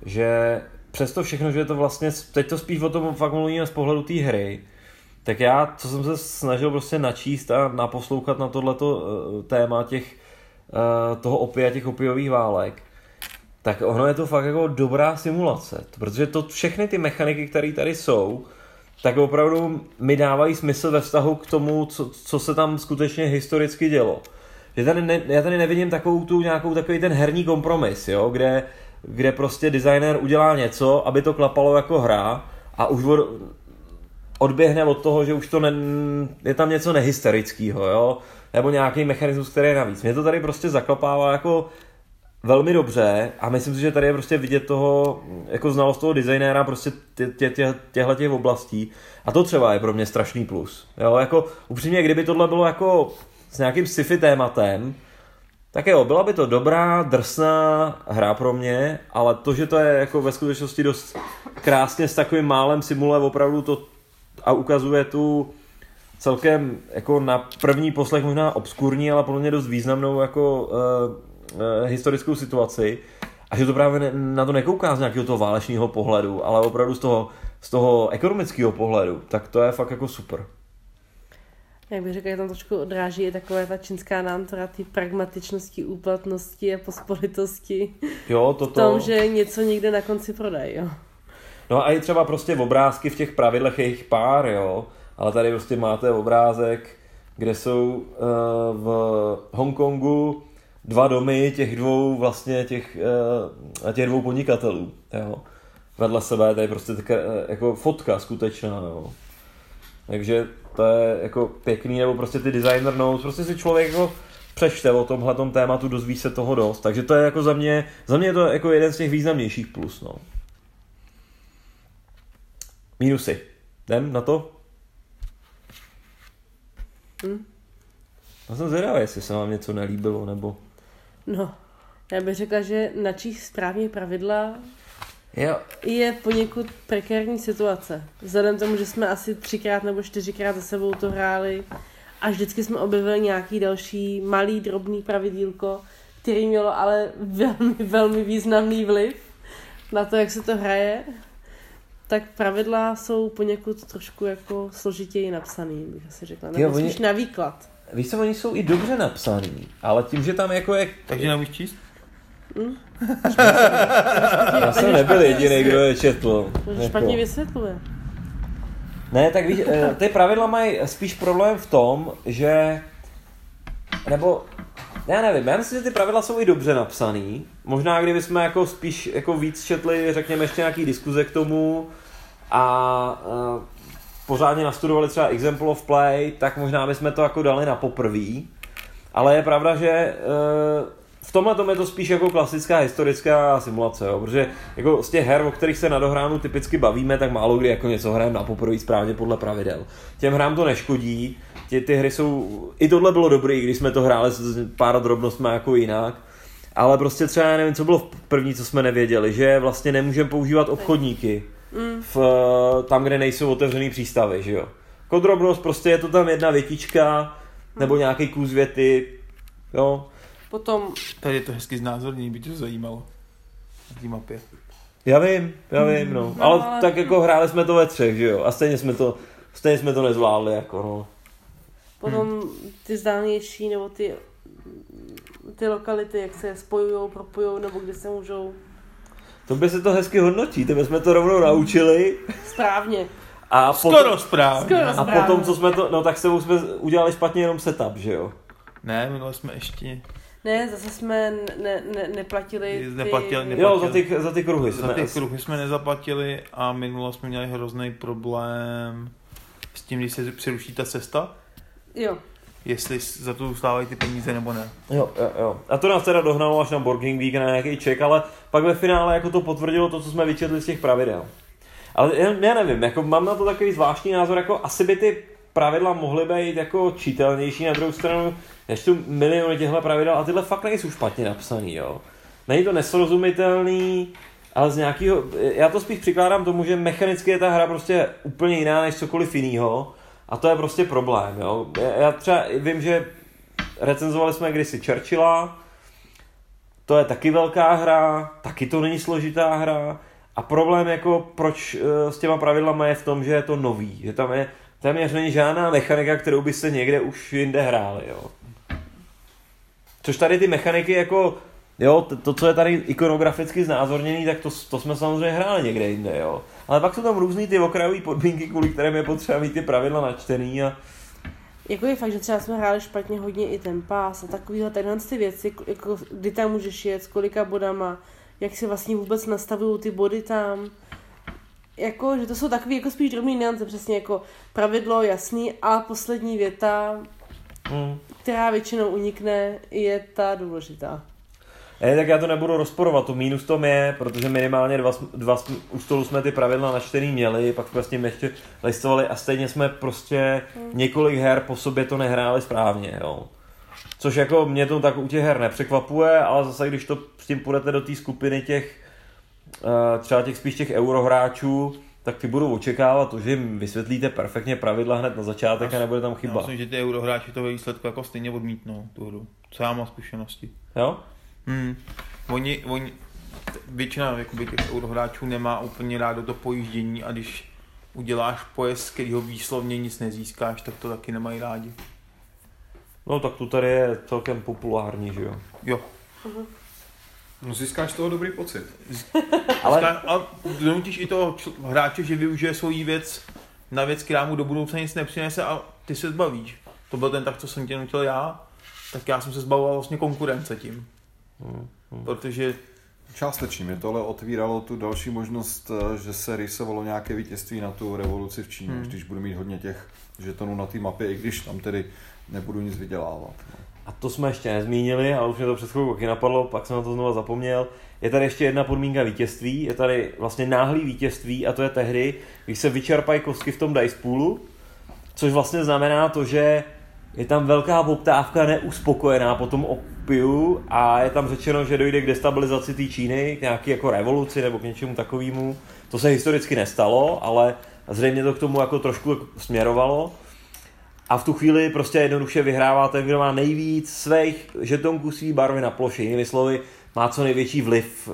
že přesto všechno, že to vlastně, teď to spíš o tom fakt mluvíme z pohledu té hry, tak já, co jsem se snažil prostě načíst a naposlouchat na tohleto téma těch, toho opia, těch opiových válek, tak ono je to fakt jako dobrá simulace, protože to všechny ty mechaniky, které tady jsou, tak opravdu mi dávají smysl ve vztahu k tomu, co, co se tam skutečně historicky dělo. Že tady ne, já tady nevidím takovou tu nějakou takový ten herní kompromis, jo, kde, kde prostě designér udělá něco, aby to klapalo jako hra a už od, odběhne od toho, že už to ne, je tam něco nehysterického, jo, nebo nějaký mechanismus, který je navíc. Mě to tady prostě zaklapává jako velmi dobře a myslím si, že tady je prostě vidět toho, jako znalost toho designéra prostě tě, tě, tě, těhle těch oblastí a to třeba je pro mě strašný plus. Jo, jako upřímně, kdyby tohle bylo jako s nějakým sci-fi tématem, tak jo, byla by to dobrá, drsná hra pro mě, ale to, že to je jako ve skutečnosti dost krásně s takovým málem simule opravdu to a ukazuje tu celkem jako na první poslech možná obskurní, ale pro mě dost významnou jako e, historickou situaci a že to právě na to nekouká z nějakého toho válečného pohledu, ale opravdu z toho, z toho ekonomického pohledu, tak to je fakt jako super. Jak bych řekla, tam trošku odráží i taková ta čínská nántora ty pragmatičnosti, úplatnosti a pospolitosti. Jo, toto. V tom, že něco někde na konci prodají, jo. No a i třeba prostě obrázky v těch pravidlech je jich pár, jo, ale tady prostě máte obrázek, kde jsou e, v Hongkongu dva domy těch dvou vlastně těch, e, těch dvou podnikatelů, jo. Vedle sebe tady prostě tak, jako fotka skutečná, jo. Takže to je jako pěkný, nebo prostě ty designer notes, prostě si člověk jako přečte o tomhletom tématu, dozví se toho dost, takže to je jako za mě, za mě je to jako jeden z těch významnějších plus, no. Mínusy. Jdem na to? Hm. Já jsem zvědavý, jestli se vám něco nelíbilo, nebo... No, já bych řekla, že načíst správně pravidla jo. je poněkud prekérní situace. Vzhledem tomu, že jsme asi třikrát nebo čtyřikrát za sebou to hráli a vždycky jsme objevili nějaký další malý, drobný pravidílko, který mělo ale velmi, velmi významný vliv na to, jak se to hraje. Tak pravidla jsou poněkud trošku jako složitěji napsaný, bych asi řekla. Nebo spíš oni... na výklad. Víš co, oni jsou i dobře napsaný, ale tím, že tam jako je... Takže nemůžeš číst? Hm? Já jsem nebyl jediný, kdo je četl. To špatně vysvětluje. Ne, tak víš, ty pravidla mají spíš problém v tom, že... Nebo... Já nevím, já myslím, že ty pravidla jsou i dobře napsaný. Možná kdyby jsme jako spíš jako víc četli, řekněme, ještě nějaký diskuze k tomu a, a pořádně nastudovali třeba example of play, tak možná bychom to jako dali na poprví. Ale je pravda, že e, v tomhle tom je to spíš jako klasická historická simulace, jo? Protože jako z těch her, o kterých se na dohránu typicky bavíme, tak málo kdy jako něco hrajeme na poprví správně podle pravidel. Těm hrám to neškodí. Ty, ty hry jsou, i tohle bylo dobrý, když jsme to hráli s pár drobnostmi jako jinak, ale prostě třeba já nevím, co bylo první, co jsme nevěděli, že vlastně nemůžeme používat obchodníky v, tam, kde nejsou otevřený přístavy, že jo. Jako drobnost, prostě je to tam jedna větička, nebo nějaký kus věty, jo. Potom... Tady je to hezky znázornění, by to zajímalo. Na té mapě. Já vím, já vím, no. no ale, ale tak jako hráli jsme to ve třech, že jo, a stejně jsme to, stejně jsme to nezvládli, jako no. Potom ty zdálnější, nebo ty, ty lokality, jak se spojujou, propojujou, nebo kde se můžou. To by se to hezky hodnotí, to jsme to rovnou naučili. Správně. A potom, skoro správně. Skoro správně. A potom, co jsme to, no tak se jsme udělali špatně jenom setup, že jo? Ne, minuli jsme ještě... Ne, zase jsme ne, ne, neplatili ty... Neplatili, neplatili. Jo, za ty, za ty kruhy jsme... Za ty kruhy jsme nezaplatili a minule jsme měli hrozný problém s tím, když se přeruší ta cesta. Jo. Jestli za to dostávají ty peníze nebo ne. Jo, jo, jo. A to nás teda dohnalo až na Borging Week na nějaký check, ale pak ve finále jako to potvrdilo to, co jsme vyčetli z těch pravidel. Ale já nevím, jako mám na to takový zvláštní názor, jako asi by ty pravidla mohly být jako čitelnější, na druhou stranu, než tu miliony těchto pravidel, a tyhle fakt nejsou špatně napsaný, jo. Není to nesrozumitelný, ale z nějakého, já to spíš přikládám tomu, že mechanicky je ta hra prostě úplně jiná než cokoliv jinýho. A to je prostě problém, jo. Já třeba vím, že recenzovali jsme kdysi Churchilla, to je taky velká hra, taky to není složitá hra a problém jako proč s těma pravidlama je v tom, že je to nový, že tam je téměř není žádná mechanika, kterou by se někde už jinde hráli, jo. Což tady ty mechaniky jako, jo, to, co je tady ikonograficky znázorněný, tak to, to jsme samozřejmě hráli někde jinde, jo. Ale pak jsou tam různý ty okrajové podmínky, kvůli kterým je potřeba mít ty pravidla načtený a... Jako je fakt, že třeba jsme hráli špatně hodně i ten pás a takovýhle tenhle ty věci, jako kdy tam můžeš jet, s kolika bodama, jak se vlastně vůbec nastavují ty body tam. Jako, že to jsou takový jako spíš drobný nuance, přesně jako pravidlo jasný a poslední věta, mm. která většinou unikne, je ta důležitá. Ne, tak já to nebudu rozporovat, to mínus tom je, protože minimálně dva, dva u stolu jsme ty pravidla načtený měli, pak jsme s tím ještě listovali a stejně jsme prostě hmm. několik her po sobě to nehráli správně, jo. Což jako mě to tak u těch her nepřekvapuje, ale zase když to s tím půjdete do té skupiny těch, třeba těch spíš těch eurohráčů, tak ty budou očekávat to, že jim vysvětlíte perfektně pravidla hned na začátek já, a nebude tam chyba. Já myslím, že ty eurohráči to ve výsledku jako stejně odmítnou tu hru, co já mám zkušenosti. Jo? Hmm. Oni, oni, většina jakoby, těch eurohráčů nemá úplně rádo to pojíždění a když uděláš pojezd, z kterého výslovně nic nezískáš, tak to taky nemají rádi. No tak to tady je celkem populární, že jo? Jo. Uh-huh. No získáš z toho dobrý pocit. Ale... A donutíš i toho hráče, že využije svoji věc na věc, která mu do budoucna nic nepřinese a ty se zbavíš. To byl ten tak, co jsem tě nutil já, tak já jsem se zbavoval vlastně konkurence tím. Hmm, hmm. Protože... Částečně mě tohle otvíralo tu další možnost, že se rýsovalo nějaké vítězství na tu revoluci v Číně, hmm. když budu mít hodně těch žetonů na té mapě, i když tam tedy nebudu nic vydělávat. No. A to jsme ještě nezmínili, ale už mě to před chvilkou taky napadlo, pak jsem na to znova zapomněl. Je tady ještě jedna podmínka vítězství, je tady vlastně náhlý vítězství a to je tehdy, když se vyčerpají kostky v tom dice poolu, což vlastně znamená to, že je tam velká poptávka neuspokojená po tom opiu a je tam řečeno, že dojde k destabilizaci té Číny, k nějaké jako revoluci nebo k něčemu takovému. To se historicky nestalo, ale zřejmě to k tomu jako trošku směrovalo. A v tu chvíli prostě jednoduše vyhrává ten, kdo má nejvíc svých žetonků svý barvy na ploše. Jinými slovy, má co největší vliv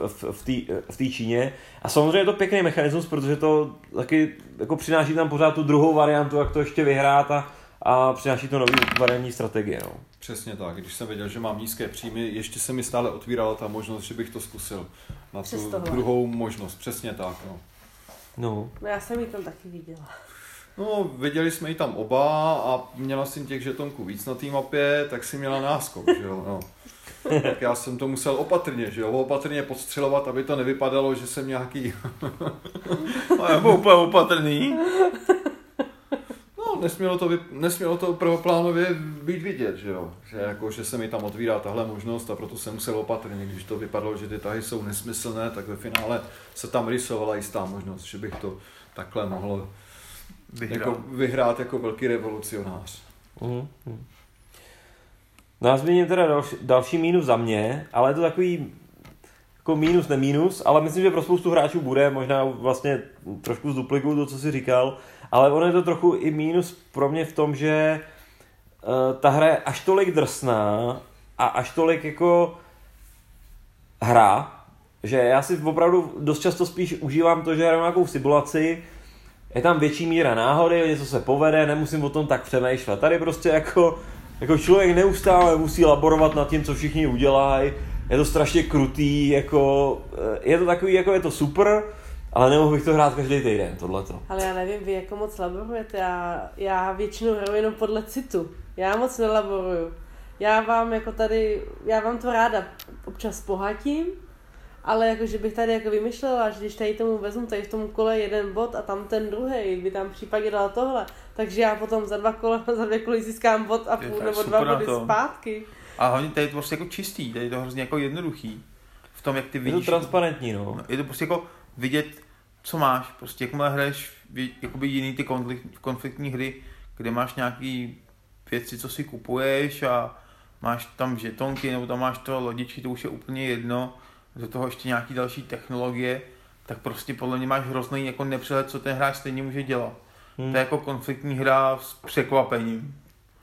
v té Číně. A samozřejmě je to pěkný mechanismus, protože to taky jako přináší tam pořád tu druhou variantu, jak to ještě vyhrát a, a přináší to nový variantní strategie. No. Přesně tak. Když jsem věděl, že mám nízké příjmy, ještě se mi stále otvírala ta možnost, že bych to zkusil. Na tu Přestavle. Druhou možnost. Přesně tak. No. No. No já jsem ji tam taky viděla. No, viděli jsme ji tam oba a měla jsem těch žetonků víc na té mapě, tak si měla náskok, že jo, no. Tak já jsem to musel opatrně, že jo, opatrně podstřelovat, aby to nevypadalo, že jsem nějaký... Já byl úplně opatrný. No, nesmělo to, vy... nesmělo to prvoplánově být vidět, že jo, že, jako, že se mi tam otvírá tahle možnost a proto jsem musel opatrně, když to vypadalo, že ty tahy jsou nesmyslné, tak ve finále se tam rysovala jistá možnost, že bych to takhle mohl... Vyhrát. Jako, vyhrát jako velký revolucionář. Uhum. No já zmíním teda další, další mínus za mě, ale je to takový jako mínus, ne mínus, ale myslím, že pro spoustu hráčů bude, možná vlastně trošku zduplikuju to, co jsi říkal, ale ono je to trochu i mínus pro mě v tom, že uh, ta hra je až tolik drsná a až tolik jako hra, že já si opravdu dost často spíš užívám to, že hrám nějakou simulaci. Je tam větší míra náhody, něco se povede, nemusím o tom tak přemýšlet. Tady prostě jako, jako člověk neustále musí laborovat nad tím, co všichni udělají. Je to strašně krutý, jako, je to takový, jako je to super, ale nemohl bych to hrát každý týden, tohleto. Ale já nevím, vy jako moc laborujete, já, já většinou hru jenom podle citu. Já moc nelaboruju. Já vám jako tady, já vám to ráda občas pohatím. Ale jako, že bych tady jako vymyšlela, že když tady tomu vezmu, tady v tom kole jeden bod a tam ten druhý, by tam případně dala tohle, takže já potom za dva kola, za dvě koly získám bod a půl nebo dva body zpátky. A hlavně tady je to prostě jako čistý, tady je to hrozně jako jednoduchý. V tom, jak ty vidíš... Je to transparentní, no. Je to prostě jako vidět, co máš, prostě jakmile hraješ jakoby jiný ty konflikt, konfliktní hry, kde máš nějaký věci, co si kupuješ a máš tam žetonky nebo tam máš to lodičky, to už je úplně jedno. Do toho ještě nějaký další technologie, tak prostě podle mě máš hrozný jako nepřehled, co ten hráč stejně může dělat. Hmm. To je jako konfliktní hra s překvapením.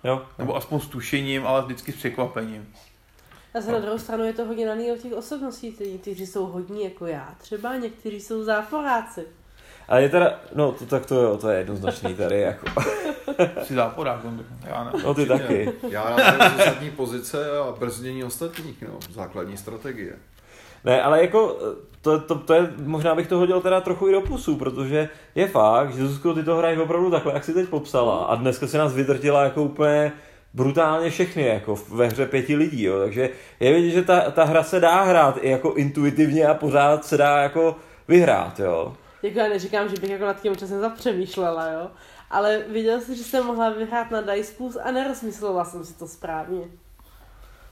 Jo. Nebo aspoň s tušením, ale vždycky s překvapením. A na druhou stranu je to hodně daný od těch osobností, kteří jsou hodní jako já třeba, někteří jsou záporáci. Ale je teda, no to, tak to, jo, to je jednoznačný tady jako. Jsi záporák, já ne. No ty taky. Já mám zásadní pozice a brzdění ostatních, no, základní strategie. Ne, ale jako, to, to, to je, možná bych to hodil teda trochu i do plusů, protože je fakt, že Zuzko, ty to hrají opravdu takhle, jak jsi teď popsala a dneska se nás vydrtila jako úplně brutálně všechny, jako ve hře pěti lidí, jo, takže je vidět, že ta, ta hra se dá hrát i jako intuitivně a pořád se dá jako vyhrát, jo. Jako já neříkám, že bych jako nad tím časem zapřemýšlela, jo, ale viděl jsi, že jsem mohla vyhrát na Dice Pools a nerozmyslela jsem si to správně.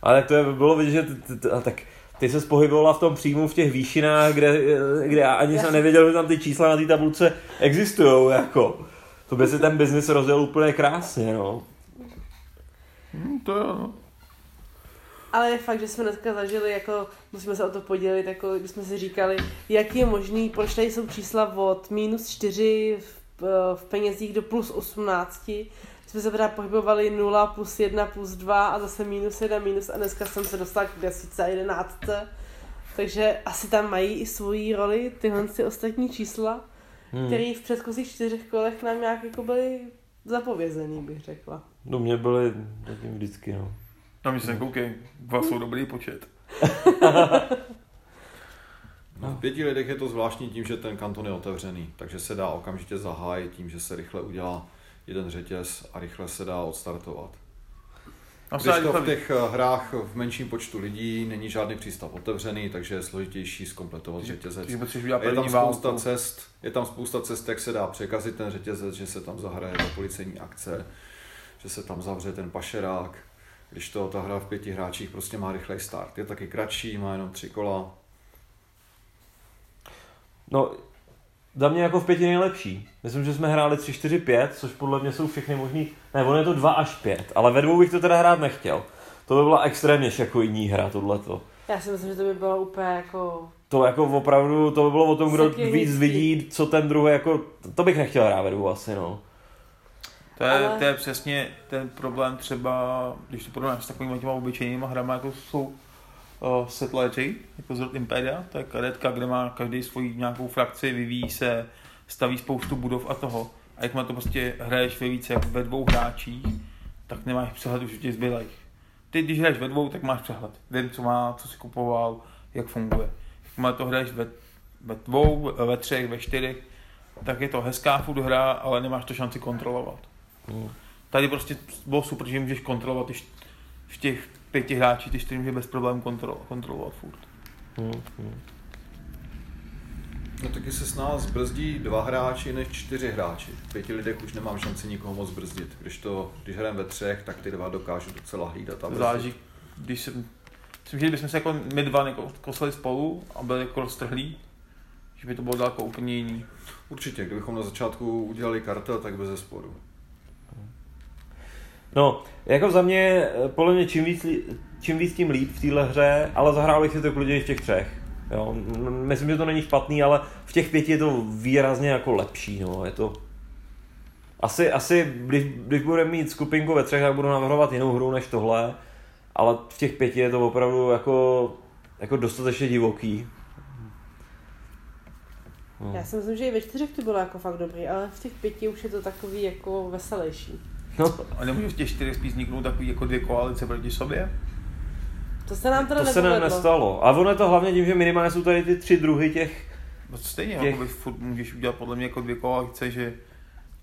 Ale tak to je, bylo vidět, že t, t, a tak... Ty se pohybovala v tom příjmu v těch výšinách, kde, kde já ani jsem nevěděl, že tam ty čísla na té tabulce existujou, jako. To by se ten biznis rozděl úplně krásně, no. Hmm, to jo. Ale je fakt, že jsme dneska zažili, jako, musíme se o to podělit, jako, když jsme si říkali, jak je možný, proč tady jsou čísla od minus čtyři v, v penězích do plus osmnáct, jsme se teda pohybovali nula plus jedna plus dva a zase minus jedna minus a dneska jsem se dostala k desítce a jedenáctce. Takže asi tam mají i svoji roli tyhle ty ostatní čísla, hmm. které v předchozích čtyřech kolech nám nějak jako byly zapovězený, bych řekla. No mě byly zatím vždycky, no. Tam mi se nekoukej, dva jsou dobrý počet. No. V pěti lidech je to zvláštní tím, že ten kanton je otevřený, takže se dá okamžitě zahájit tím, že se rychle udělá jeden řetěz a rychle se dá odstartovat. Když to v těch hrách v menším počtu lidí není žádný přístav otevřený, takže je složitější zkompletovat řetězec. Je tam spousta cest, je tam spousta cest, jak se dá překazit ten řetězec, že se tam zahraje ta policejní akce, že se tam zavře ten pašerák. Když to ta hra v pěti hráčích prostě má rychlej start. Je taky kratší, má jenom tři kola. No, za mě jako v pěti nejlepší. Myslím, že jsme hráli tři, čtyři, pět, což podle mě jsou všechny možný. Ne, on je to dva až pět, ale ve dvou bych to teda hrát nechtěl. To by byla extrémně šakující hra, tohleto. Já si myslím, že to by bylo úplně jako... To jako opravdu, to by bylo o tom, kdo Sekiristý. Víc vidí, co ten druhý jako... To bych nechtěl hrát ve dvou asi, no. To je, ale... to je přesně ten problém třeba, když to porovnáme s takovými těma obyčejnýma hrama, jako jsou uh, Settlers, jako z Root Imperia, to je karetka, kde má každý svoji nějakou frakci, vyvíjí se, staví spoustu budov a toho. A jak má to prostě hraješ ve více jak ve dvou hráčích, tak nemáš přehled už těch zbylejch. Ty, když hraješ ve dvou, tak máš přehled. Vím, co má, co si kupoval, jak funguje. Jak má to hraješ ve, ve dvou, ve třech, ve čtyřech, tak je to hezká food hra, ale nemáš to šanci kontrolovat. Mm. Tady prostě bylo super, že můžeš kontrolovat ty št- v těch pěti hráčích, ty čtyři může bez problémů kontrolo- kontrolovat furt. Mm. No taky se s nás brzdí dva hráči než čtyři hráči. V pěti lidech už nemám šanci nikoho moc brzdit. Když to, když hrajeme ve třech, tak ty dva dokážu docela hlídat a brzdit. Záleží, když se, myslím, že kdybychom se jako my dva jako kosili spolu a byli jako roztrhlí, že by to bylo daleko úplně jiný. Určitě, kdybychom na začátku udělali kartel, tak bezesporu. No, jako za mě, podle mě čím víc, čím víc tím líp v téhle hře, ale zahrál bych si to klidně i v těch třech. Jo, myslím, že to není špatný, ale v těch pěti je to výrazně jako lepší, no, je to... Asi, asi když, když budeme mít skupinku ve třech, tak budu navrhovat jinou hru než tohle, ale v těch pěti je to opravdu jako, jako dostatečně divoký. No. Já si myslím, že i ve čtyřech to bylo jako fakt dobrý, ale v těch pěti už je to takový jako veselější. No. A nemůžu v těch čtyřech spíš vzniknout takový jako dvě koalice proti sobě? To se nám teda to se nám nestalo. A ono je to hlavně tím, že minimálně jsou tady ty tři druhy těch... No stejně, těch... Jako furt můžeš udělat podle mě jako dvě koalice, že...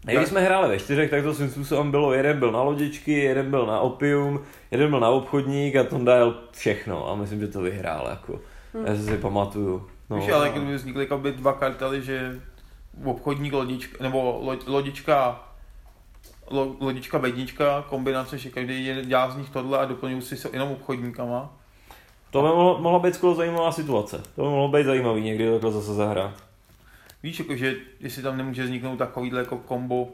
Když tak... jsme hráli ve čtyřech, tak to svým způsobem bylo, jeden byl na lodičky, jeden byl na opium, jeden byl na obchodník a tam dal všechno. A myslím, že to vyhrál jako. Hmm. Já si pamatuju. No, víš, ale kdyby vznikly jako by dva kartely, že obchodník, lodička, nebo lo, lodička... lodička, bednička, kombinace, že každý dělá z nich tohle a doplňují si se jenom obchodníkama. To by mohlo, mohla být skoro zajímavá situace. To by mohlo být zajímavý někdy takhle zase zahrát. Víš, jako, že jestli tam nemůže vzniknout takovýhle jako kombo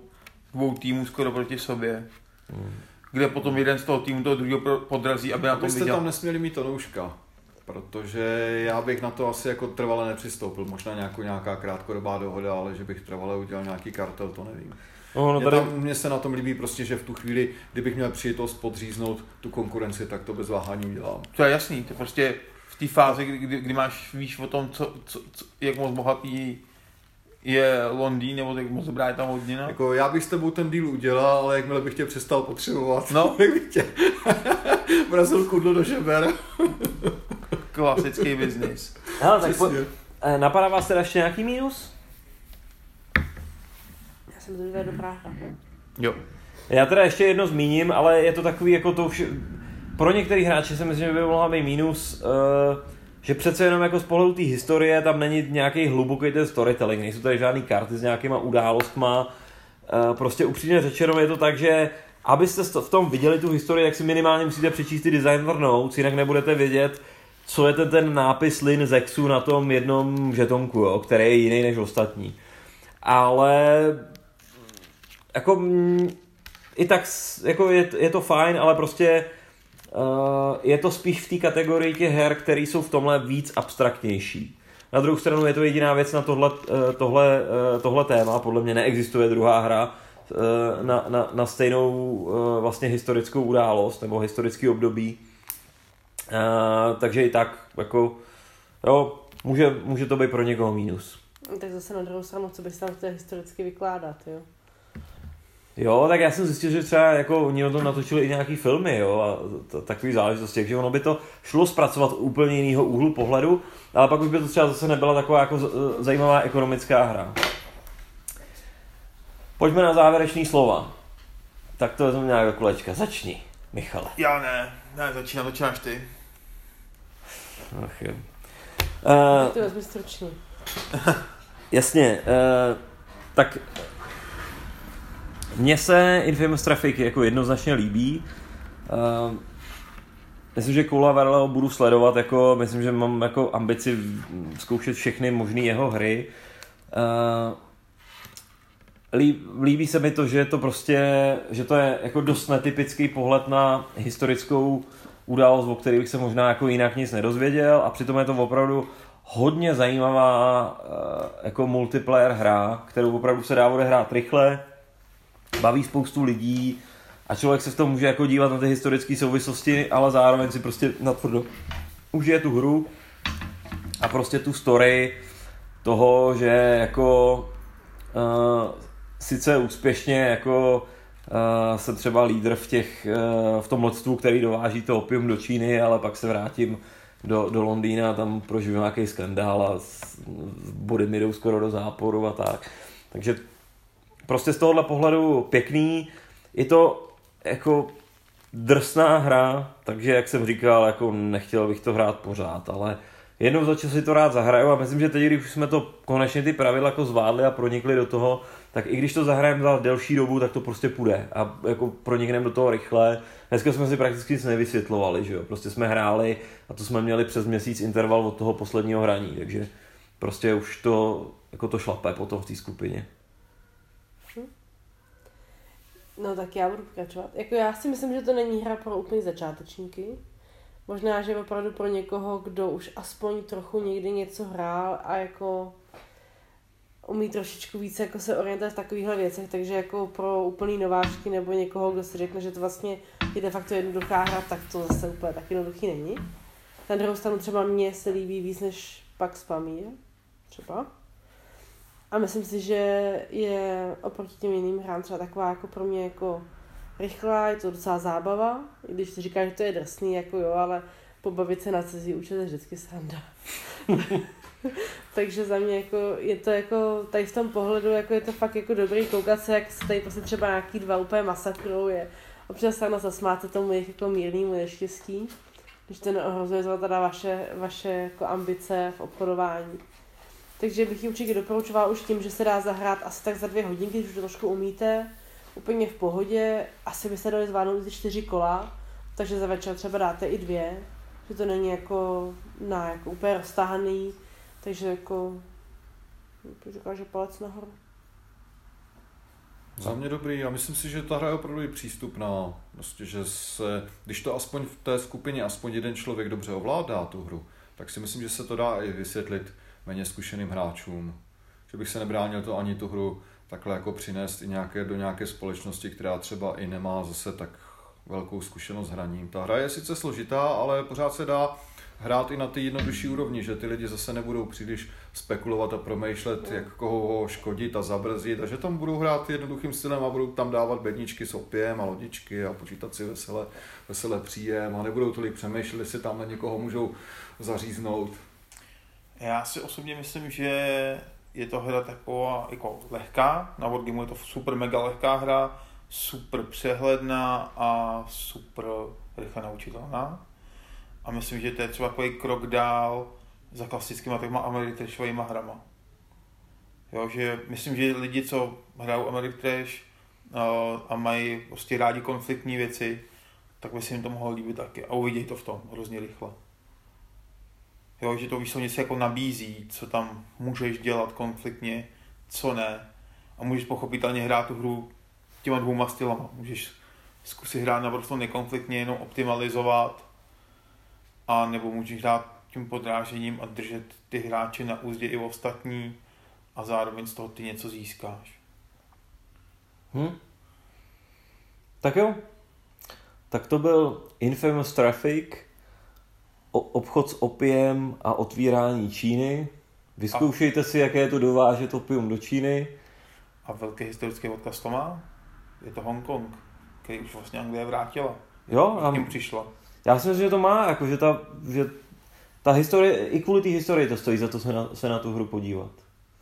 dvou týmů skoro proti sobě, hmm. kde potom jeden z toho týmu toho druhého podrazí, aby na to viděl. Byste tam nesměli mít tonouška, protože já bych na to asi jako trvale nepřistoupil. Možná nějakou, nějaká krátkodobá dohoda, ale že bych trvale udělal nějaký kartel, to nevím. No, no tady... tam, mně se na tom líbí prostě, že v tu chvíli, kdybych měl přijetost podříznout tu konkurenci, tak to bez váhání udělám. To je jasný, to prostě v té fázi, kdy, kdy máš víš o tom, co, co, co, jak moc bohatý je Londýn, nebo jak moc dobrá je tam hodina. Jako já bych s tebou ten deal udělal, ale jakmile bych tě přestal potřebovat, no, tak bych tě vrazil kudlo do žeber. Klasický biznis. Hele, tak po... napadá vás teda ještě nějaký mínus? Jsem to dělal dobrá hra. Jo. Já teda ještě jedno zmíním, ale je to takový jako to vše... Pro některý hráče si myslím, že by mohla být mínus, uh, že přece jenom jako z pohledu té historie tam není nějaký hluboký ten storytelling, nejsou tady žádný karty s nějakýma událostma. Uh, prostě upřímně řečeno je to tak, že abyste v tom viděli tu historii, tak si minimálně musíte přečíst ty designer notes, jinak nebudete vědět, co je ten, ten nápis Lin Zexu na tom jednom žetonku, jo, který je jiný než ostatní. Ale... Jako, i tak, jako je, je to fajn, ale prostě uh, je to spíš v té kategorii těch her, které jsou v tomhle víc abstraktnější. Na druhou stranu je to jediná věc na tohle, tohle, tohle téma, podle mě neexistuje druhá hra na, na, na stejnou vlastně historickou událost nebo historický období. Uh, takže i tak, jako, jo, může, může to být pro někoho mínus. Tak zase na druhou stranu, co bys tam chtěl historicky vykládat, jo? Jo, tak já jsem zjistil, že třeba jako oni o tom natočili i nějaký filmy, jo, a t- takový záležitosti, takže ono by to šlo zpracovat úplně jiného úhlu pohledu, ale pak už by to třeba zase nebyla taková jako z- zajímavá ekonomická hra. Pojďme na závěrečný slova. Tak to vezmeme nějak do kolečka. Začni, Michale. Já ne, ne, začínám, začínáš ty. Ach jo. Uh, ty vezmi stručný. Jasně, uh, tak... Mně se Infamous Traffic jako jednoznačně líbí. Uh, myslím, že Cole Wehrleho budu sledovat, jako, myslím, že mám jako ambici zkoušet všechny možné jeho hry. Uh, líb, líbí se mi to, že to prostě, že to je jako dost netypický pohled na historickou událost, o které bych se možná jako jinak nic nedozvěděl, a přitom je to opravdu hodně zajímavá uh, jako multiplayer hra, kterou opravdu se dá odehrát rychle. Baví spoustu lidí a člověk se v tom může jako dívat na ty historické souvislosti, ale zároveň si prostě natvrdo užije tu hru a prostě tu story toho, že jako uh, sice úspěšně jako uh, se třeba lídr v těch uh, v tom loďstvu, který dováží to opium do Číny, ale pak se vrátím do, do Londýna a tam prožiju nějaký skandál a body mi jdou skoro do záporu a tak. Takže prostě z tohohle pohledu pěkný, je to jako drsná hra, takže jak jsem říkal, jako nechtěl bych to hrát pořád, ale jednou za čas si to rád zahraju a myslím, že teď, když jsme to konečně ty pravidla jako zvládli a pronikli do toho, tak i když to zahrajeme za delší dobu, tak to prostě půjde a jako pronikneme do toho rychle. Dneska jsme si prakticky nic nevysvětlovali, že jo, prostě jsme hráli a to jsme měli přes měsíc interval od toho posledního hraní, takže prostě už to, jako to šlape potom v té skupině. No tak já budu pokračovat. Jako já si myslím, že to není hra pro úplně začátečníky. Možná, že opravdu pro někoho, kdo už aspoň trochu někdy něco hrál a jako umí trošičku více jako se orientovat v takovýchhle věcech, takže jako pro úplný nováčky nebo někoho, kdo si řekne, že to vlastně je de facto jednoduchá hra, tak to zase úplně tak jednoduchý není. Na druhou stranu třeba mně se líbí víc než Pax Pamir, třeba. A myslím si, že je oproti těm jiným hrám třeba taková jako pro mě jako rychlá, je to docela zábava, i když si říká, že to je drsný, jako jo, ale pobavit se na cizí účet je vždycky sranda. Takže za mě jako je to jako tady v tom pohledu, jako je to fakt jako dobrý koukat se, jak se tady prostě třeba nějaký dva úplně masakrou je. Občas sama zasmáte tomu jejich jako mírnýmu neštěstí, když to neohrozuje teda vaše, vaše jako ambice v obchodování. Takže bych ji určitě doporučovala už tím, že se dá zahrát asi tak za dvě hodinky, když už to trošku umíte, úplně v pohodě, asi by se dali zvládnout i čtyři kola, takže za večer třeba dáte i dvě, že to není jako, na, jako úplně roztáhaný, takže jako, říkala, že palec nahoru. Za mě dobrý, já myslím si, že ta hra je opravdu přístupná, prostě, že se, když to aspoň v té skupině, aspoň jeden člověk dobře ovládá tu hru, tak si myslím, že se to dá i vysvětlit méně zkušeným hráčům. Že bych se nebránil to ani tu hru takhle jako přinést i nějaké, do nějaké společnosti, která třeba i nemá zase tak velkou zkušenost s hraním. Ta hra je sice složitá, ale pořád se dá hrát i na ty jednodušší úrovni, že ty lidi zase nebudou příliš spekulovat a promýšlet, jak koho škodit a zabrzdit, a že tam budou hrát jednoduchým stylem a budou tam dávat bedničky s opiem a lodičky a počítat si veselé, veselé příjem a nebudou tolik přemýšlet, jestli tam na někoho můžou zaříznout. Já si osobně myslím, že je to hra taková jako lehká, na Wargamu je to super mega lehká hra, super přehledná a super rychle naučitelná. A myslím, že to je třeba takový krok dál za klasickýma takma Ameritrashovýma hrama. Jo, že myslím, že lidi, co hrajou Ameritrash a mají prostě rádi konfliktní věci, tak by se jim to mohlo líbit taky a uvidí to v tom hrozně rychle. Jo, že to víš, co něco jako nabízí, co tam můžeš dělat konfliktně, co ne. A můžeš pochopitelně hrát tu hru těma dvouma stylama. Můžeš zkusit hrát naprosto nekonfliktně, jenom optimalizovat. A nebo můžeš hrát tím podrážením a držet ty hráče na úzdě i ostatní a zároveň z toho ty něco získáš. Hm. Tak jo. Tak to byl Infamous Traffic. Obchod s opiem a otvírání Číny. Vyzkoušejte si, jaké je to dovážet opium do Číny. A velký historický odkaz to má? je to Hongkong, který už vlastně Anglie vrátila. Jo, a tím přišla. Já si myslím, že to má, jako, že ta, že ta historie, i kvůli té historii to stojí za to se na, se na tu hru podívat.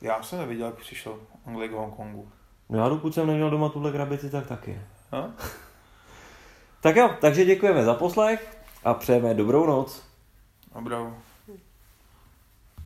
Já jsem neviděl, jak přišel Anglie k Hongkongu. No já dokud jsem neměl doma tuhle krabici, tak taky. No? Tak jo, takže děkujeme za poslech a přejeme dobrou noc. Dobrou.